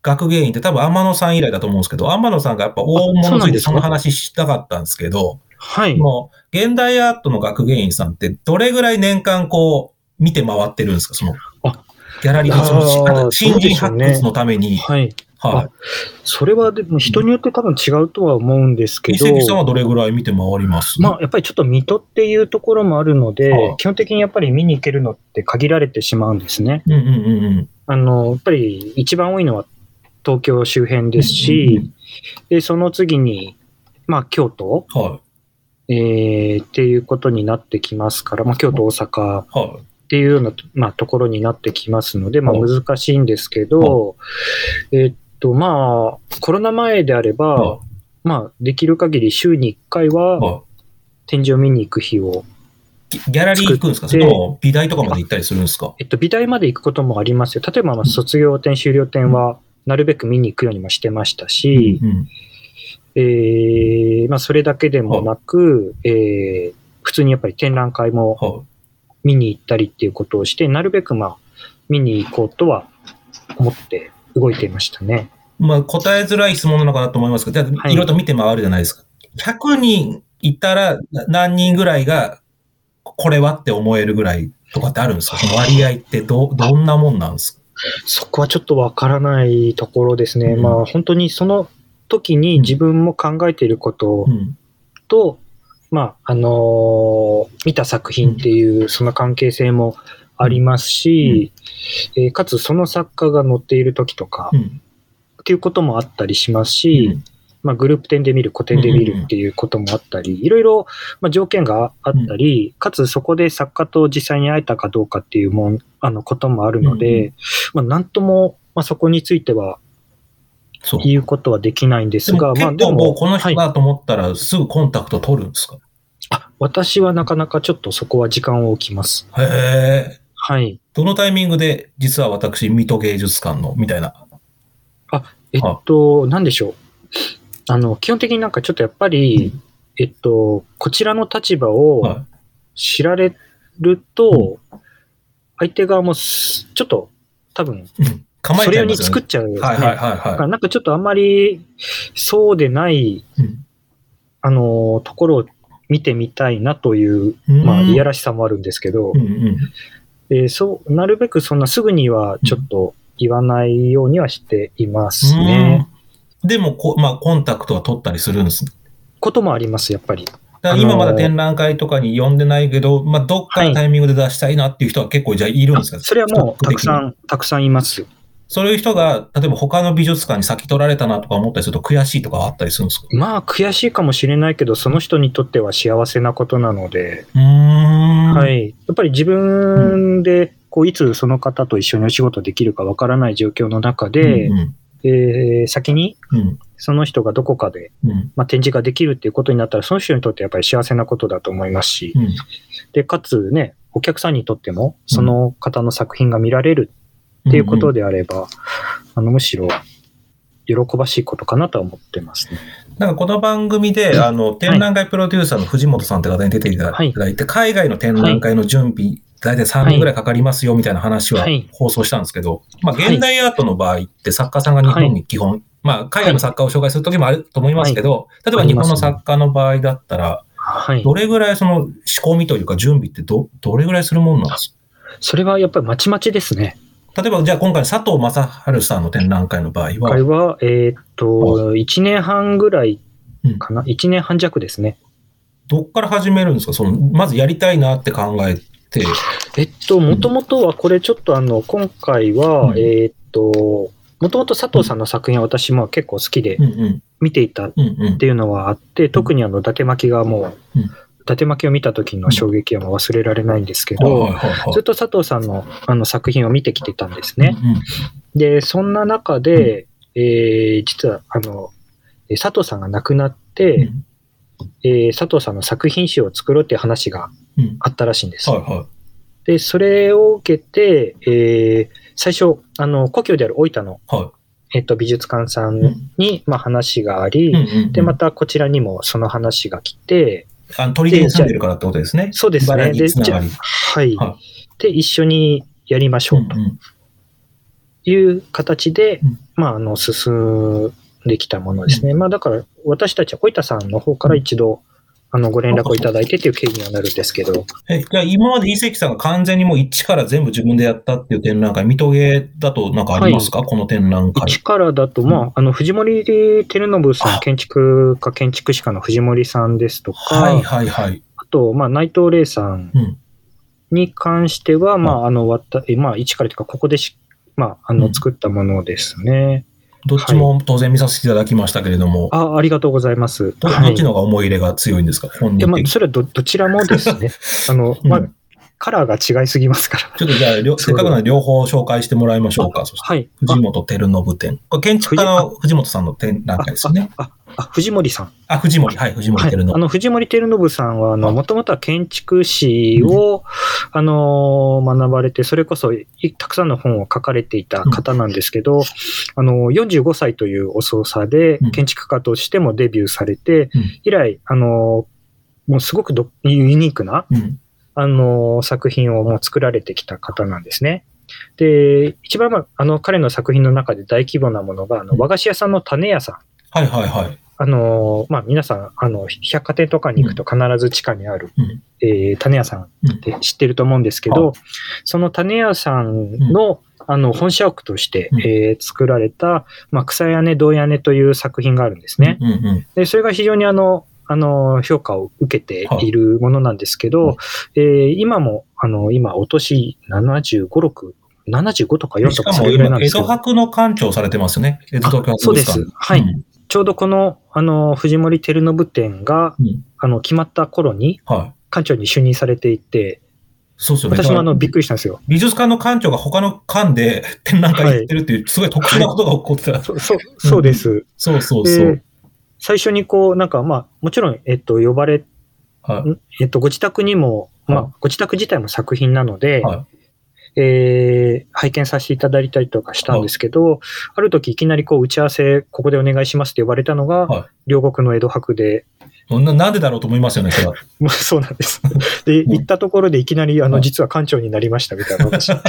学芸員って多分天野さん以来だと思うんですけど、天野さんがやっぱ大物ついてその話したかったんですけど、はい。もう現代アートの学芸員さんってどれぐらい年間こう見て回ってるんですか、その。ギャラリーの新人発掘のために、ね、はいはい、それはでも人によって多分違うとは思うんですけど、井関さんはどれぐらい見て回ります？まあ、やっぱりちょっと水戸っていうところもあるので、はあ、基本的にやっぱり見に行けるのって限られてしまうんですね、うんうんうん、あのやっぱり一番多いのは東京周辺ですし、うんうんうん、でその次に、まあ、京都、はい、えー、っていうことになってきますから、まあ、京都、大阪、はい、っていうような、まあ、ところになってきますので、まあ、難しいんですけど、はい、えー、っとまあコロナ前であれば、はい、まあ、できる限り週にいっかいは展示を見に行く日をギャラリー行くんですか？その美大とかまで行ったりするんですか？えっと、美大まで行くこともありますよ。例えば、まあ、卒業展、修了展はなるべく見に行くようにもしてましたし、うんうん、えーまあ、それだけでもなく、はい、えー、普通にやっぱり展覧会も、はい、見に行ったりっていうことをして、なるべくまあ見に行こうとは思って動いていましたね。まあ、答えづらい質問なのかなと思いますけど、いろいろと見て回るじゃないですか。ひゃくにんいたら何人ぐらいがこれはって思えるぐらいとかってあるんですか？その割合って ど, どんなもんなんですか？そこはちょっとわからないところですね、うん、まあ、本当にその時に自分も考えていることと、うん、まああのー、見た作品っていうその関係性もありますし、うん、えー、かつその作家が載っている時とか、うん、っていうこともあったりしますし、うん、まあ、グループ展で見る、個展で見るっていうこともあったり、うん、いろいろ、まあ、条件があったり、うん、かつそこで作家と実際に会えたかどうかっていうもん、あのこともあるので、うん、まあ、なんとも、まあ、そこについてはいうことはできないんですが、でも結構もうこの人だと思ったらすぐコンタクト取るんですか？はい、あ、私はなかなかちょっとそこは時間を置きます。へー。はい。どのタイミングで実は私水戸芸術館のみたいな。あ、えっとなんでしょう。あの基本的になんかちょっとやっぱり、うん、えっとこちらの立場を知られると、はい、相手側もちょっと多分。うん、それに作っちゃう、ね、はいはいはいはい、なんかちょっとあんまりそうでない、うん、あのところを見てみたいなという、まあ、いやらしさもあるんですけど、うんうん、でそうなるべくそんなすぐにはちょっと言わないようにはしていますね。うん、でもこ、まあ、コンタクトは取ったりするんですこともあります、やっぱり。だから今まだ展覧会とかに呼んでないけど、まあ、どっかのタイミングで出したいなっていう人は結構じゃあいるんですか？はい、それはもうたくさんたくさんいますよ。そういう人が例えば他の美術館に先取られたなとか思ったりすると悔しいとかあったりするんですか？まあ悔しいかもしれないけど、その人にとっては幸せなことなので、うーん、はい、やっぱり自分でこういつその方と一緒にお仕事できるかわからない状況の中で、うんうん、えー、先にその人がどこかで、うんまあ、展示ができるっていうことになったら、その人にとってやっぱり幸せなことだと思いますし、うん、でかつね、お客さんにとってもその方の作品が見られるっていうことであれば、うんうん、あのむしろ喜ばしいことかなとは思ってますね。なんかこの番組であの展覧会プロデューサーの藤本さんって方に出ていただいて、はい、海外の展覧会の準備、はい、大体さんねんぐらいかかりますよみたいな話は放送したんですけど、はいまあ、現代アートの場合って作家さんが日本に基本、はいまあ、海外の作家を紹介するときもあると思いますけど、はい、例えば日本の作家の場合だったら、はい、どれぐらいその仕込みというか準備って ど, どれぐらいするもんなんですか？それはやっぱりまちまちですね。例えばじゃあ今回佐藤正春さんの展覧会の場合は、今回はえー、っといちねんはんぐらいかな、うん、いちねんはん弱ですね。どっから始めるんですか？そのまずやりたいなって考えて。えっともともとはこれちょっとあの今回は、うん、えー、っともともと佐藤さんの作品は私も結構好きで見ていたっていうのはあって、うんうん、特にあの伊達巻がもう、うん伊達巻を見た時の衝撃はもう忘れられないんですけど、ずっと佐藤さんの、あの作品を見てきてたんですね。で、そんな中で、えー、実はあの佐藤さんが亡くなって、えー、佐藤さんの作品集を作ろうっていう話があったらしいんです。で、それを受けて、えー、最初あの故郷である大分の、はいえっと、美術館さんに、まあ、話があり、でまたこちらにもその話が来て。あの取り入れされてるからってことですね。そうですね。で、じゃあ、はい、はい。で、一緒にやりましょうという形で、うんうん、まあ、あの、進んできたものですね。うん、まあ、だから、私たちは小板さんの方から一度、あの、ご連絡をいただいてという経緯にはなるんですけど。え、じゃあ、今まで井関さんが完全にもう一から全部自分でやったっていう展覧会、水戸芸だとなんかありますか、はい、この展覧会。一からだと、まあ、うん、あの、藤森照信さん、建築家、建築士家の藤森さんですとか、はいはいはい。あと、まあ、内藤玲さんに関しては、うん、まあ、あの、わた、まあ、一からというか、ここでし、まあ、あの、作ったものですね。うんどっちも当然見させていただきましたけれども。はい、あ、ありがとうございます。どっちの方が思い入れが強いんですか、はい、本人的に。いや、まあ、それは ど, どちらもですね。あの、まあ、うん、カラーが違いすぎますから。ちょっとじゃあ、せっかくなので両方紹介してもらいましょうか。そして、はい、藤本照信展。これ建築家の藤本さんの展覧会ですね。あああ、藤森さん。あ、藤森。はい、藤森照信。はい、あの、藤森照信さんは、あの、もともとは建築士を、あのー、学ばれて、それこそ、たくさんの本を書かれていた方なんですけど、うん、あの、よんじゅうごさいという遅さで、建築家としてもデビューされて、うん、以来、あのー、もうすごくどユニークな、うん、あのー、作品をもう作られてきた方なんですね。で、一番、まあ、あの、彼の作品の中で大規模なものが、あの、和菓子屋さんの種屋さん。はいはいはい。あのまあ、皆さんあの百貨店とかに行くと必ず地下にある、うんえー、種屋さんって知ってると思うんですけど、うん、その種屋さん の,、うん、あの本社屋として、うんえー、作られた、まあ、草屋根胴屋根という作品があるんですね、うんうんうん、でそれが非常にあのあの評価を受けているものなんですけど、うんえー、今もあの今お年ななじゅうご、ろくななじゅうごとかよんとかそれぐらいなんですけど、しかも今江戸博の館長されてますよね。江戸東京博物館。そうです、はい、うん、ちょうどこ の, あの藤森照信展が、うん、あの決まった頃に、はい、館長に就任されていて、そうですよね、私もあのびっくりしたんですよ。美術館の館長が他の館で展覧会行ってるっていう、はい、すごい特殊なことが起こってた、はい、そ, そ, そうです、うん、そうそうそう。最初にこうなんか、まあ、もちろん、えっと、呼ばれ、はいえっと、ご自宅にも、まあはい、ご自宅自体も作品なので、はいえー、拝見させていただいたりとかしたんですけど、はい、ある時いきなりこう打ち合わせここでお願いしますって呼ばれたのが、はい、両国の江戸博で、な、なんでだろうと思いますよね、それは。まあそうなんです。で、行ったところでいきなりあの、はい、実は館長になりましたみたいな話。うん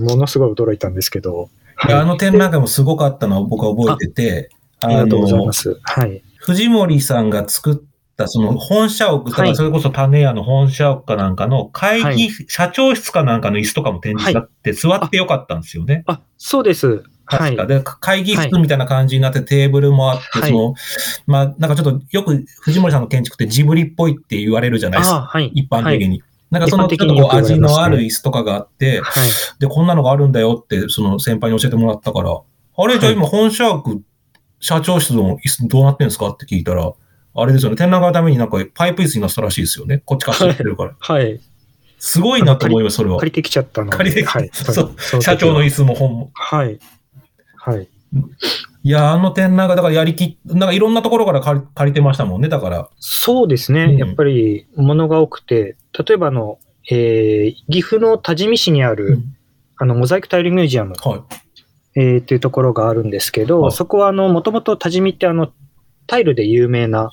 うん、ものすごい驚いたんですけど。はい、あの展覧会もすごかったのを僕は覚えてて、あ, ありがとうございます。はい。藤森さんが作ったその本社屋、はい、それこそ種屋の本社屋かなんかの会議、はい、社長室かなんかの椅子とかも展示になって、座ってよかったんですよね。はい、あ, あ、そうです。確か。はい、で、会議室みたいな感じになって、テーブルもあって、はい、その、まあ、なんかちょっとよく藤森さんの建築ってジブリっぽいって言われるじゃないですか。はい、一般的に。はい、なんかそのちょっとこう味のある椅子とかがあって、はい、で、こんなのがあるんだよって、その先輩に教えてもらったから、はい、あれじゃあ今本社屋、社長室の椅子どうなってんですかって聞いたら、あれですよね、展覧会のためになんかパイプ椅子になったらしいですよね。こっち貸してやってるから。はい。はい、すごいなと思います、それは。借りてきちゃったの。借りてきちゃった、はい、社長の椅子も本も。はい。はい。いや、あの点なんか、だからやりき、なんかいろんなところから借り、借りてましたもんね、だから。そうですね。うん、やっぱり、ものが多くて、例えばあの、えー、岐阜の多治見市にある、うん、あの、モザイクタイルミュージアム。はい。えー、っていうところがあるんですけど、はい、そこはあの、もともと多治見ってあの、タイルで有名な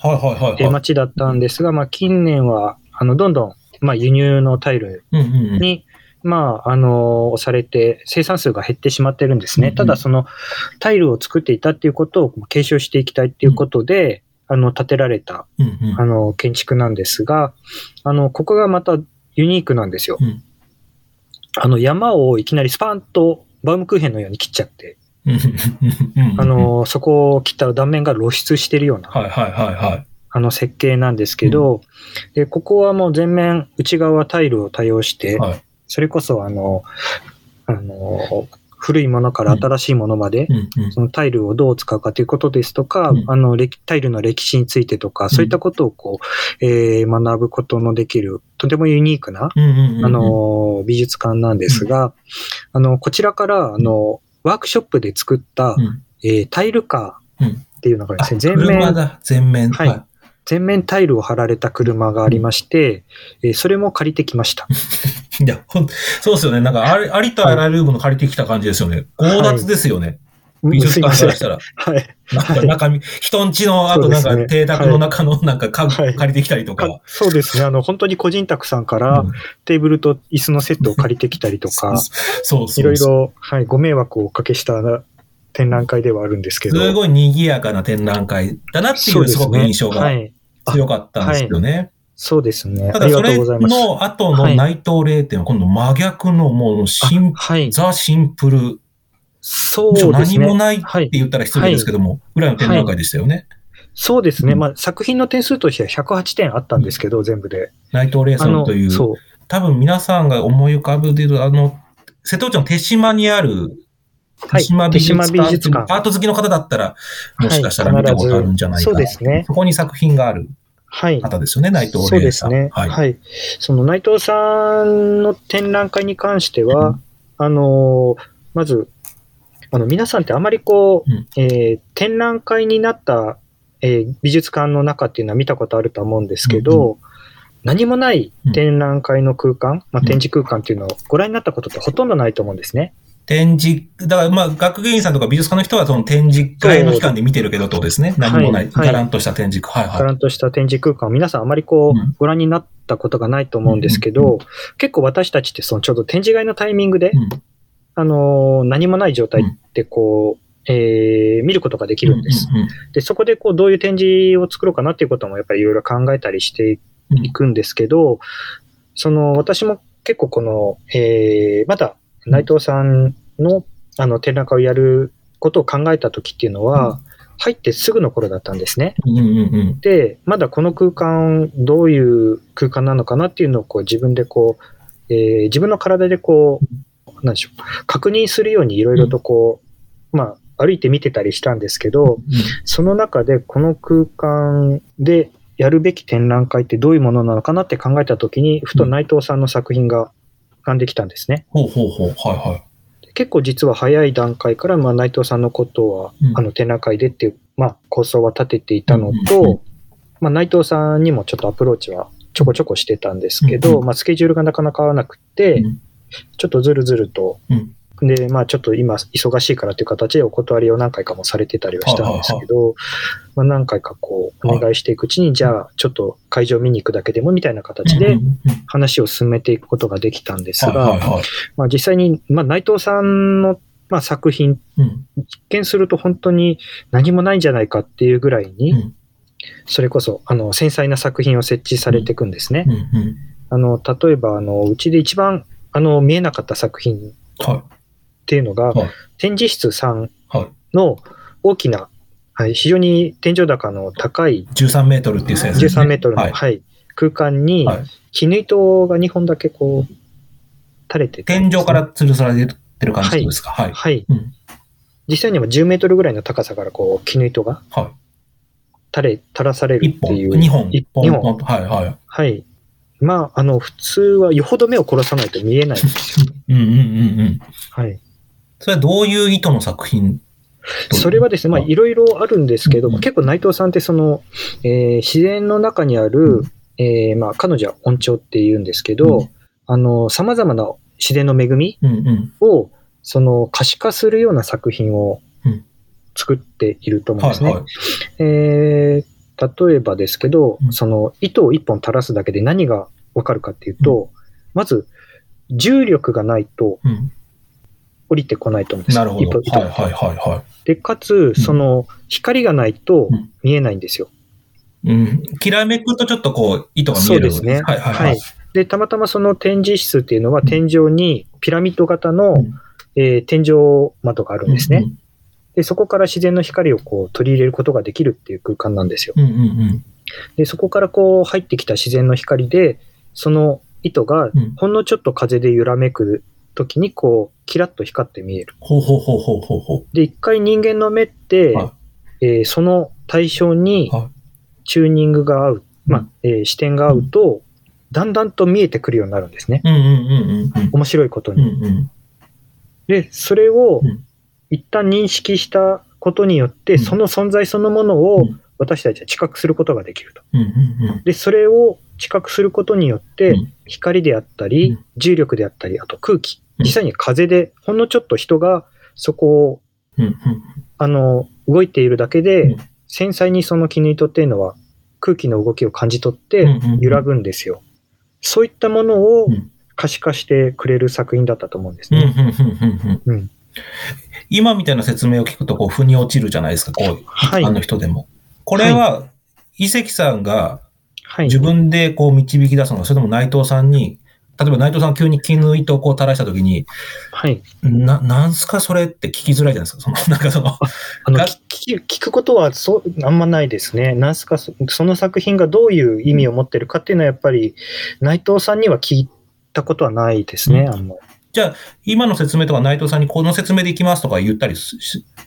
町だったんですが、まあ近年は、あの、どんどん、まあ輸入のタイルに、うんうんうん、まあ、あの、押されて、生産数が減ってしまってるんですね。うんうん、ただ、その、タイルを作っていたっていうことを継承していきたいっていうことで、うん、あの、建てられた、うんうん、あの、建築なんですが、あの、ここがまたユニークなんですよ。うん、あの、山をいきなりスパンとバウムクーヘンのように切っちゃって、あの、そこを切ったら断面が露出してるような、はいはいはいはい、あの、設計なんですけど、うん、で、ここはもう全面、内側タイルを多用して、はい、それこそあの、あの、古いものから新しいものまで、うんうん、そのタイルをどう使うかということですとか、うん、あの、タイルの歴史についてとか、うん、そういったことをこう、えー、学ぶことのできる、とてもユニークな、うんうんうん、あの、美術館なんですが、うん、あの、こちらから、あの、ワークショップで作った、うんえー、タイルカーっていうのがですね、全、うん、面。車だ、全面。はい。はい全面タイルを貼られた車がありまして、えー、それも借りてきました。いや、ほん、そうですよね。なんかあり、ありとあらゆるもの借りてきた感じですよね。強奪ですよね。はい、美術館からしたら。はい。なんか中身、はい、人んちの、あとなんか、ね、邸宅の中のなんか家具、はい、借りてきたりとか、はい。そうですね。あの、本当に個人宅さんから、うん、テーブルと椅子のセットを借りてきたりとか、そうそう。いろいろ、はい、ご迷惑をおかけした展覧会ではあるんですけど。すごい賑やかな展覧会だなっていう、すごく印象が。はい強かったんですよね、はい。そうですね。ただそれの後の内藤霊店は今度真逆のもうシン、はい、ザ・シンプル。そうですね。何もないって言ったら失礼ですけども、はい、ぐらいの展覧会でしたよね。はい、そうですね。うん、まあ作品の点数としてはひゃくはちてんあったんですけど、うん、全部で。内藤霊さんという、そう多分皆さんが思い浮かぶでる、あの、瀬戸内の手島にある、手島美術館、はい、手島美術館アート好きの方だったら、もしかしたら見たことあるんじゃないかな、はい、そうですね。そこに作品がある。はい。方ですよね、内藤さん。そうですね。はい。はい、その内藤さんの展覧会に関しては、うん、あの、まず、あの、皆さんってあまりこう、うんえー、展覧会になった、えー、美術館の中っていうのは見たことあると思うんですけど、うんうん、何もない展覧会の空間、うんまあ、展示空間っていうのをご覧になったことってほとんどないと思うんですね。展示、だからまあ学芸員さんとか美術館の人はその展示会の期間で見てるけどとですね、何もない、はいはい、ガランとした展示、はいはい、ガランとした展示空間を皆さんあまりこう、うん、ご覧になったことがないと思うんですけど、うんうんうん、結構私たちってそのちょうど展示会のタイミングで、うん、あのー、何もない状態ってこう、うんえー、見ることができるんです、うんうんうん、でそこでこうどういう展示を作ろうかなっていうこともやっぱりいろいろ考えたりしていくんですけど、うん、その私も結構この、えー、まだ内藤さんの、あの展覧会をやることを考えたときっていうのは、うん、入ってすぐの頃だったんですね、うんうんうん。で、まだこの空間、どういう空間なのかなっていうのをこう自分でこう、えー、自分の体でこう、何でしょう、確認するようにいろいろとこう、うん、まあ、歩いて見てたりしたんですけど、うん、その中でこの空間でやるべき展覧会ってどういうものなのかなって考えたときに、ふと内藤さんの作品が、浮かんできたんですね。ほうほうほう、はいはい。結構実は早い段階から、まあ、内藤さんのことは、うん、あの展覧会でっていう、まあ、構想は立てていたのと、うんうんうんまあ、内藤さんにもちょっとアプローチはちょこちょこしてたんですけど、うんうんまあ、スケジュールがなかなか合わなくて、うん、ちょっとずるずると、うん、で、まあ、ちょっと今忙しいからという形でお断りを何回かもされてたりはしたんですけど、はいはいはいまあ、何回かこうお願いしていくうちに、はい、じゃあちょっと会場見に行くだけでもみたいな形で話を進めていくことができたんですが、はいはいはいまあ、実際に、まあ、内藤さんの、まあ、作品、うん、一見すると本当に何もないんじゃないかっていうぐらいに、うん、それこそあの繊細な作品を設置されていくんですね、うんうんうん、あの例えばあのうちで一番あの見えなかった作品、はいっていうのが、はい、展示室さんの大きな、はいはい、非常に天井高の高いじゅうさんメートルっていうセンスですね。じゅうさんメートルの、はいはい、空間に、はい、絹糸がにほんだけこう垂れてて、ね、天井から吊るされてる感じですか。はい、はいはいうん、実際にはじゅうメートルぐらいの高さからこう絹糸が垂れ、はい、垂らされるっていういっぽんにほんにほんはいはいはいまああの普通はよほど目を殺さないと見えないんですよ。うんうんうんうんはいそれはどういう意図の作品それはですね、まあいろいろあるんですけど、結構内藤さんってその、えー、自然の中にある、えー、まあ彼女は音調って言うんですけど、あの様々な自然の恵みをその可視化するような作品を作っていると思うんですね。はいはい、えー、例えばですけど、その糸を一本垂らすだけで何がわかるかっていうと、まず重力がないと。降りてこないと思うんです。なるほど。はいはいはいはい。で、かつ、その、光がないと見えないんですよ。うん。きらめくとちょっとこう、糸が見える。そうですね。はいはいはい。はい、で、たまたまその展示室っていうのは、天井にピラミッド型の、うん、えー、天井窓があるんですね、うんうん。で、そこから自然の光をこう取り入れることができるっていう空間なんですよ。うんうんうん、で、そこからこう入ってきた自然の光で、その糸がほんのちょっと風で揺らめく、時にこうキラッと光って見える。ほうほうほうほうほうほう。で、一回人間の目って、はい、えー、その対象にチューニングが合う、はい、まあ、えー、視点が合うと、うん、だんだんと見えてくるようになるんですね。うんうんうんうん、面白いことに、うんうん。で、それを一旦認識したことによって、うん、その存在そのものを私たちは知覚することができると。うんうんうん、で、それを知覚することによって、うん、光であったり、うん、重力であったり、あと空気、実際に風で、ほんのちょっと人がそこを、うんうん、あの動いているだけで、うん、繊細にその絹糸っていうのは空気の動きを感じ取って揺らぐんですよ、うんうんうん、そういったものを可視化してくれる作品だったと思うんですね、うんうんうん、今みたいな説明を聞くとこう腑に落ちるじゃないですか、こう、はい、一般の人でもこれは、はい、井関さんが自分でこう導き出すのか、それとも内藤さんに、例えば内藤さん急に絹糸をこう垂らしたときに、はい、な、なんすかそれって聞きづらいじゃないですか。そのなんかそのあの聞くことはそあんまないですね。なんすか そ, その作品がどういう意味を持ってるかっていうのはやっぱり内藤さんには聞いたことはないですね。うん、あのじゃあ今の説明とか内藤さんにこの説明でいきますとか言ったりし、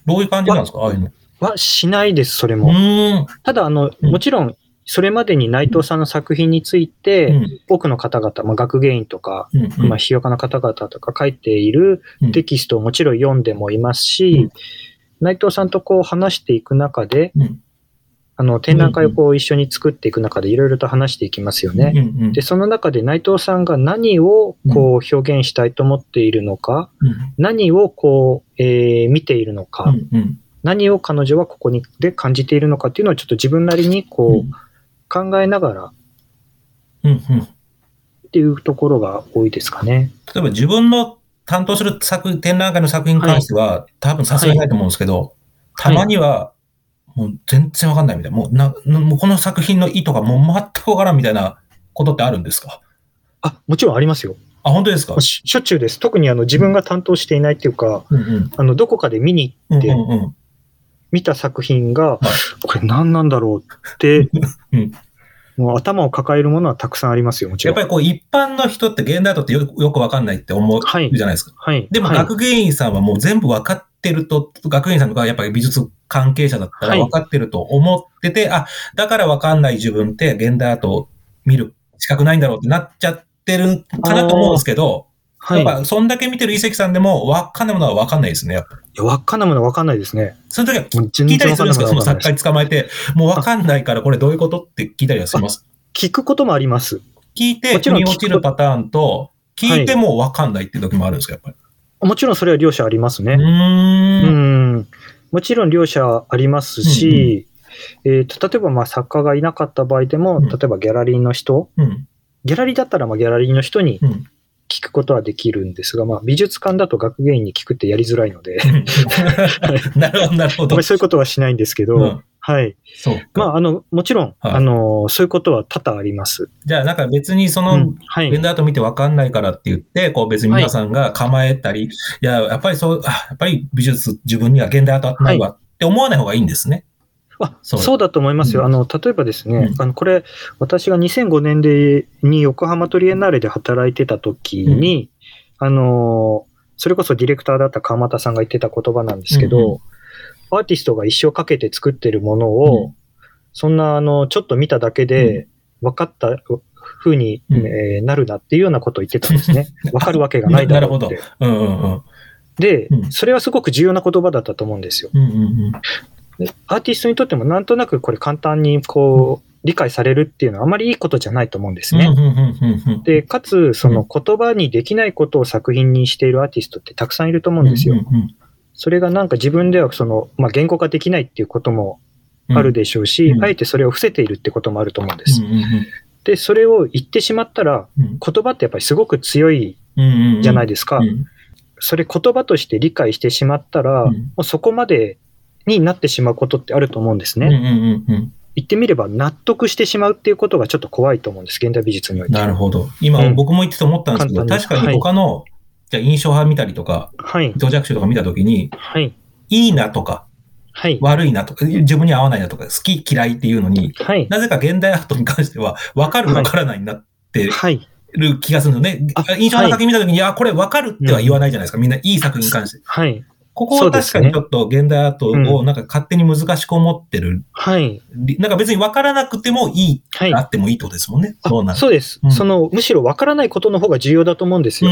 どういう感じなんですか。ああいうのはしないです。それも。うん、ただあのもちろん。うん、それまでに内藤さんの作品について、うん、多くの方々、まあ、学芸員とか、うんうん、まあ、批評家の方々とか書いているテキストをもちろん読んでもいますし、うん、内藤さんとこう話していく中で、うん、あの展覧会をこう一緒に作っていく中でいろいろと話していきますよね、うんうん、でその中で内藤さんが何をこう表現したいと思っているのか、うん、何をこう、えー、見ているのか、うんうん、何を彼女はここにで感じているのかっていうのをちょっと自分なりにこう、うん、考えながら、うんうん、っていうところが多いですかね。例えば自分の担当する作展覧会の作品に関しては、はい、多分さすがにないと思うんですけど、はい、たまにはもう全然わかんないみたいな、もうな、もうこの作品の意図がもう全くわからんみたいなことってあるんですか。あ、もちろんありますよ。あ、本当ですか。し, しょっちゅうです。特にあの自分が担当していないっていうか、うんうん、あのどこかで見に行って、うんうんうん、見た作品が、はい、これ何なんだろうって、うん、もう頭を抱えるものはたくさんありますよ、もちろん。やっぱりこう一般の人って現代アートって よ, よくわかんないって思うじゃないですか。はいはい、でも学芸員さんはもう全部わかってると、はい、学芸員さんとかやっぱり美術関係者だったらわかってると思ってて、はい、あ、だからわかんない自分って現代アートを見る資格ないんだろうってなっちゃってるかなと思うんですけど、はい、やっぱそんだけ見てる井関さんでもわかんないものはわかんないですね、やっぱり。いや、わかんないものはわかんないですね。その時は聞いたりするんですか、その作家に捕まえて、もうわかんないからこれどういうことって聞いたりはします。聞くこともあります。聞いて腑に落ちるパターンと、聞いてもわかんないっていう時もあるんですか、やっぱり。もちろんそれは両者ありますね。うーん、うん、もちろん両者ありますし、うんうん、えーと、例えばまあ作家がいなかった場合でも、うん、例えばギャラリーの人、うん、ギャラリーだったらまあギャラリーの人に、うん、聞くことはできるんですが、まあ、美術館だと学芸員に聞くってやりづらいのでなるほどなるほど、そういうことはしないんですけど、うん、はい、そう、まあ、あのもちろん、はい、あのそういうことは多々あります。じゃあなんか別にその、うん、はい、ベンダーと見て分かんないからって言ってこう別に皆さんが構えたり、はい、いや、やっぱりそう、あ、やっぱり美術自分には現代アートあったのがって思わない方がいいんですね。あ、そう、そうだと思いますよ。あの例えばですね、うん、あのこれ私がにせんごねんでに横浜トリエンナーレで働いてた時に、うん、あのそれこそディレクターだった川又さんが言ってた言葉なんですけど、うんうん、アーティストが一生かけて作ってるものを、うん、そんなあのちょっと見ただけで分かったふうに、うん、えー、なるなっていうようなことを言ってたんですね。分かるわけがないだろうって。なるほど。うんうんうん。で、うん、それはすごく重要な言葉だったと思うんですよ、うんうんうん、でアーティストにとってもなんとなくこれ簡単にこう理解されるっていうのはあまりいいことじゃないと思うんですね、うんうんうんうん、でかつその言葉にできないことを作品にしているアーティストってたくさんいると思うんですよ、うんうんうん、それがなんか自分ではその、まあ、言語化できないっていうこともあるでしょうし、うん、あえてそれを伏せているってこともあると思うんです、うんうんうん、でそれを言ってしまったら、うん、言葉ってやっぱりすごく強いじゃないですか、うんうんうんうん、それ言葉として理解してしまったら、うん、もうそこまでになってしまうことってあると思うんですね、うんうんうん、言ってみれば納得してしまうっていうことがちょっと怖いと思うんです、現代美術において。なるほど。今僕も言ってて思ったんですけど、うん、確かに他の、はい、じゃ印象派見たりとか、はい、伊藤若冲とか見たときに、はい、いいなとかはい、悪いなとか、自分に合わないなとか、好き嫌いっていうのに、はい、なぜか現代アートに関しては、分かる分からないになってる気がするのね。はいはい、印象の作品見たときに、はい、いや、これ分かるっては言わないじゃないですか。みんないい作品に関して。はい、ここは確かにちょっと現代アートをなんか勝手に難しく思ってる。はい、なんか別に分からなくてもいい、はい、あってもいいとですもんね。そうなんです。そうです、うん。その、むしろ分からないことの方が重要だと思うんですよ。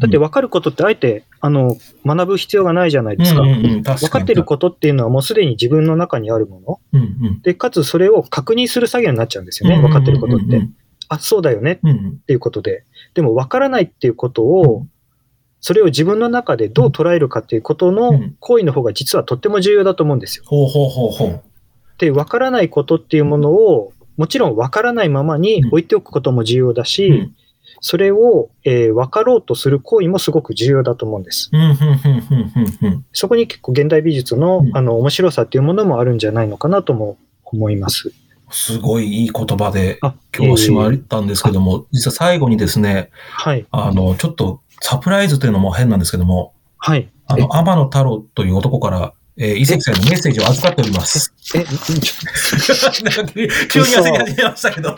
だって分かることってあえて、あの学ぶ必要がないじゃないですか、うんうんうん、確かに分かってることっていうのはもうすでに自分の中にあるもの、うんうん、でかつそれを確認する作業になっちゃうんですよね、分かってることって、うんうんうん、あ、そうだよねっていうことで、でも分からないっていうことをそれを自分の中でどう捉えるかっていうことの行為の方が実はとっても重要だと思うんですよ、うんうん、ほうほうほうほう。で、分からないことっていうものをもちろん分からないままに置いておくことも重要だし、うんうんそれを、えー、分かろうとする行為もすごく重要だと思うんです。そこに結構現代美術の、うん、あの面白さっていうものもあるんじゃないのかなとも思います。すごいいい言葉で今日締まったんですけども、えー、実は最後にですね、はい、あのちょっとサプライズというのも変なんですけども、はい、あの天野太郎という男からえー、伊関さんのメッセージを預かっております。え、えなんか急に焦り始めましたけど、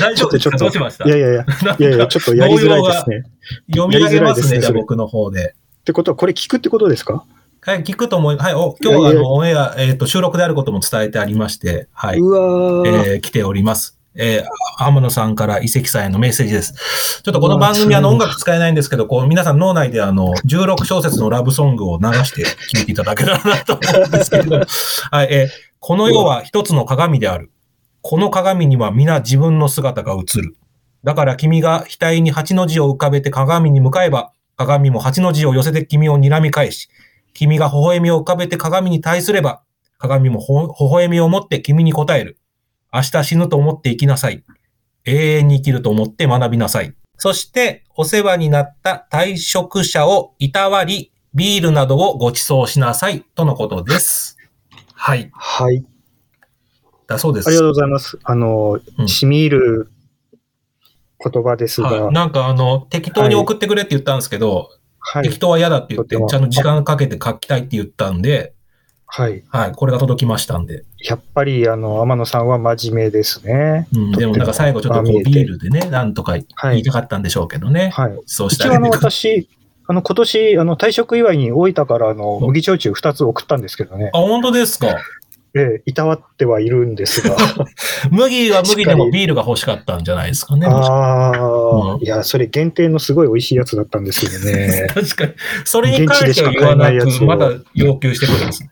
大丈夫ですか？どうしました？いやいやいや、いやいや、ちょっとやりづらいですね。読み上げますね、じゃあ僕の方で。ってことは、これ聞くってことですか？はい、聞くと思います。はい、お今日はあのオンエア、えーと、収録であることも伝えてありまして、はい、うわー、えー、来ております。えー、天野さんから伊関さんへのメッセージです。ちょっとこの番組は音楽使えないんですけど、こう皆さん脳内であのじゅうろくしょうせつのラブソングを流して聴いていただけたらなと思うんですけど、はいえー、この世は一つの鏡である。この鏡には皆自分の姿が映る。だから君が額に八の字を浮かべて鏡に向かえば、鏡も八の字を寄せて君を睨み返し、君が微笑みを浮かべて鏡に対すれば、鏡も微笑みを持って君に答える。明日死ぬと思って生きなさい。永遠に生きると思って学びなさい。そして、お世話になった退職者をいたわり、ビールなどをご馳走しなさい。とのことです。はい。はい。だそうです。ありがとうございます。あの、うん、染み入る言葉ですが、はい。なんかあの、適当に送ってくれって言ったんですけど、はい、適当は嫌だって言って、はい、ちゃんと時間かけて書きたいって言ったんで、はい。はい。これが届きましたんで。やっぱり、あの、天野さんは真面目ですね。うん、でもなんか最後ちょっとこうビールでね、なんとか言いたかったんでしょうけどね。はい。そうしたら。一応あの、私、あの、今年、あの、退職祝いに大分から、あの、麦焼酎ふたつ送ったんですけどね。あ、本当ですか。ええ、いたわってはいるんですが。麦は麦でもビールが欲しかったんじゃないですかね。ああ、うん。いや、それ限定のすごい美味しいやつだったんですけどね。確かに。それに関しては言わないやつ。まだ要求してくるんですね。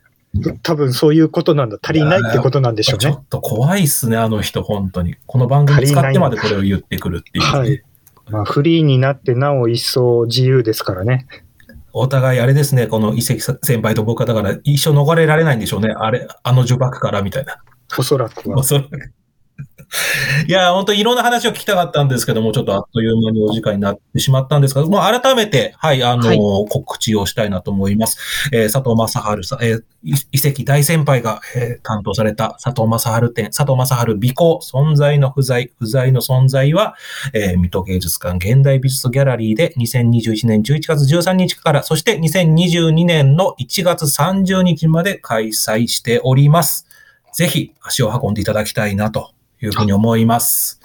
多分そういうことなんだ。足りないってことなんでしょうね。ちょっと怖いっすね、あの人、本当に。この番組使ってまでこれを言ってくるっていう。はい。まあ、フリーになって、なお一層自由ですからね。お互いあれですね、この伊関先輩と僕はだから一生逃れられないんでしょうね。あれ、あの呪縛からみたいな。おそらくは。おそらく。いや、本当にいろんな話を聞きたかったんですけども、ちょっとあっという間にお時間になってしまったんですが、もう改めて、はい、あのーはい、告知をしたいなと思います。えー、佐藤正春さん、えー、伊関大先輩が、えー、担当された佐藤正春展、佐藤正春美考、存在の不在、不在の存在は、えー、水戸芸術館現代美術ギャラリーでにせんにじゅういちねんじゅういちがつじゅうさんにちから、そしてにせんにじゅうにねんのいちがつさんじゅうにちまで開催しております。ぜひ足を運んでいただきたいなと。いうふうに思います。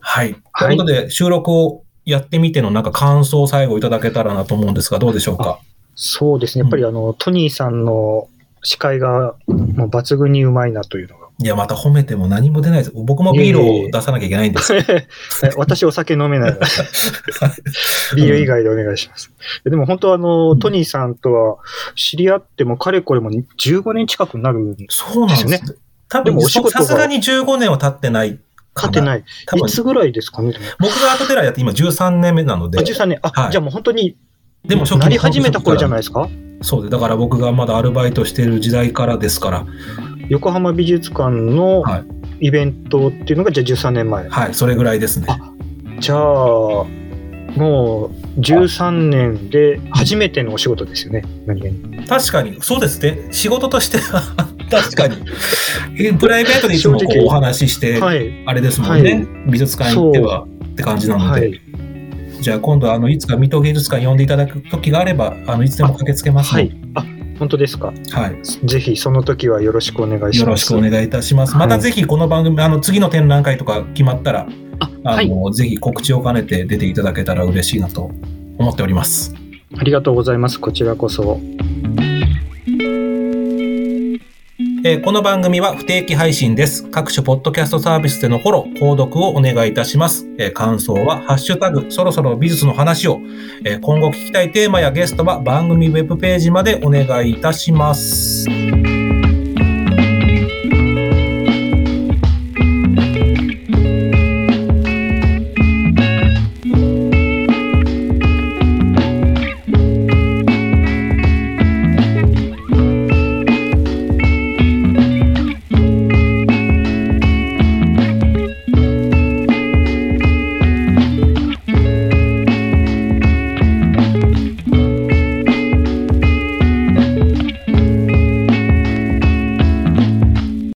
はい。はい、ということで、収録をやってみてのなんか感想を最後いただけたらなと思うんですが、どうでしょうか。そうですね。やっぱりあの、うん、トニーさんの司会がもう抜群にうまいなというのがいや、また褒めても何も出ないです。僕もビールを出さなきゃいけないんですよ。私お酒飲めないから。ビール以外でお願いします。うん、でも本当あの、トニーさんとは知り合ってもかれこれもじゅうごねん近くになるんですよね。そうなんですね。多分、さすがにじゅうごねんは経ってない。経ってない。いつぐらいですかね。僕がアートテラーやって今じゅうさんねんめなので。あ、じゅうさんねん。あ、はい、じゃあもう本当に、でもなり始めた頃じゃないですか。そうで、だから僕がまだアルバイトしてる時代からですから。横浜美術館のイベントっていうのがじゃあじゅうさんねんまえ。はい、それぐらいですね。あ、じゃあもうじゅうさんねんで初めてのお仕事ですよね。何々。確かにそうですね。仕事としては確かにプライベートでいつもこうお話ししてあれですもんね、はいはい、美術館行ってはって感じなので、はい、じゃあ今度あのいつか水戸芸術館呼んでいただく時があればあのいつでも駆けつけますので。あ、はい、あ、本当ですか。はい。ぜひその時はよろしくお願いします。よろしくお願いいたします。またぜひこの番組、はい、あの次の展覧会とか決まったら、あ、あの、はい、ぜひ告知を兼ねて出ていただけたら嬉しいなと思っております。ありがとうございます。こちらこそ。えー、この番組は不定期配信です。各種ポッドキャストサービスでのフォロー、購読をお願いいたします。えー、感想はハッシュタグそろそろ美術の話を、えー、今後聞きたいテーマやゲストは番組ウェブページまでお願いいたします。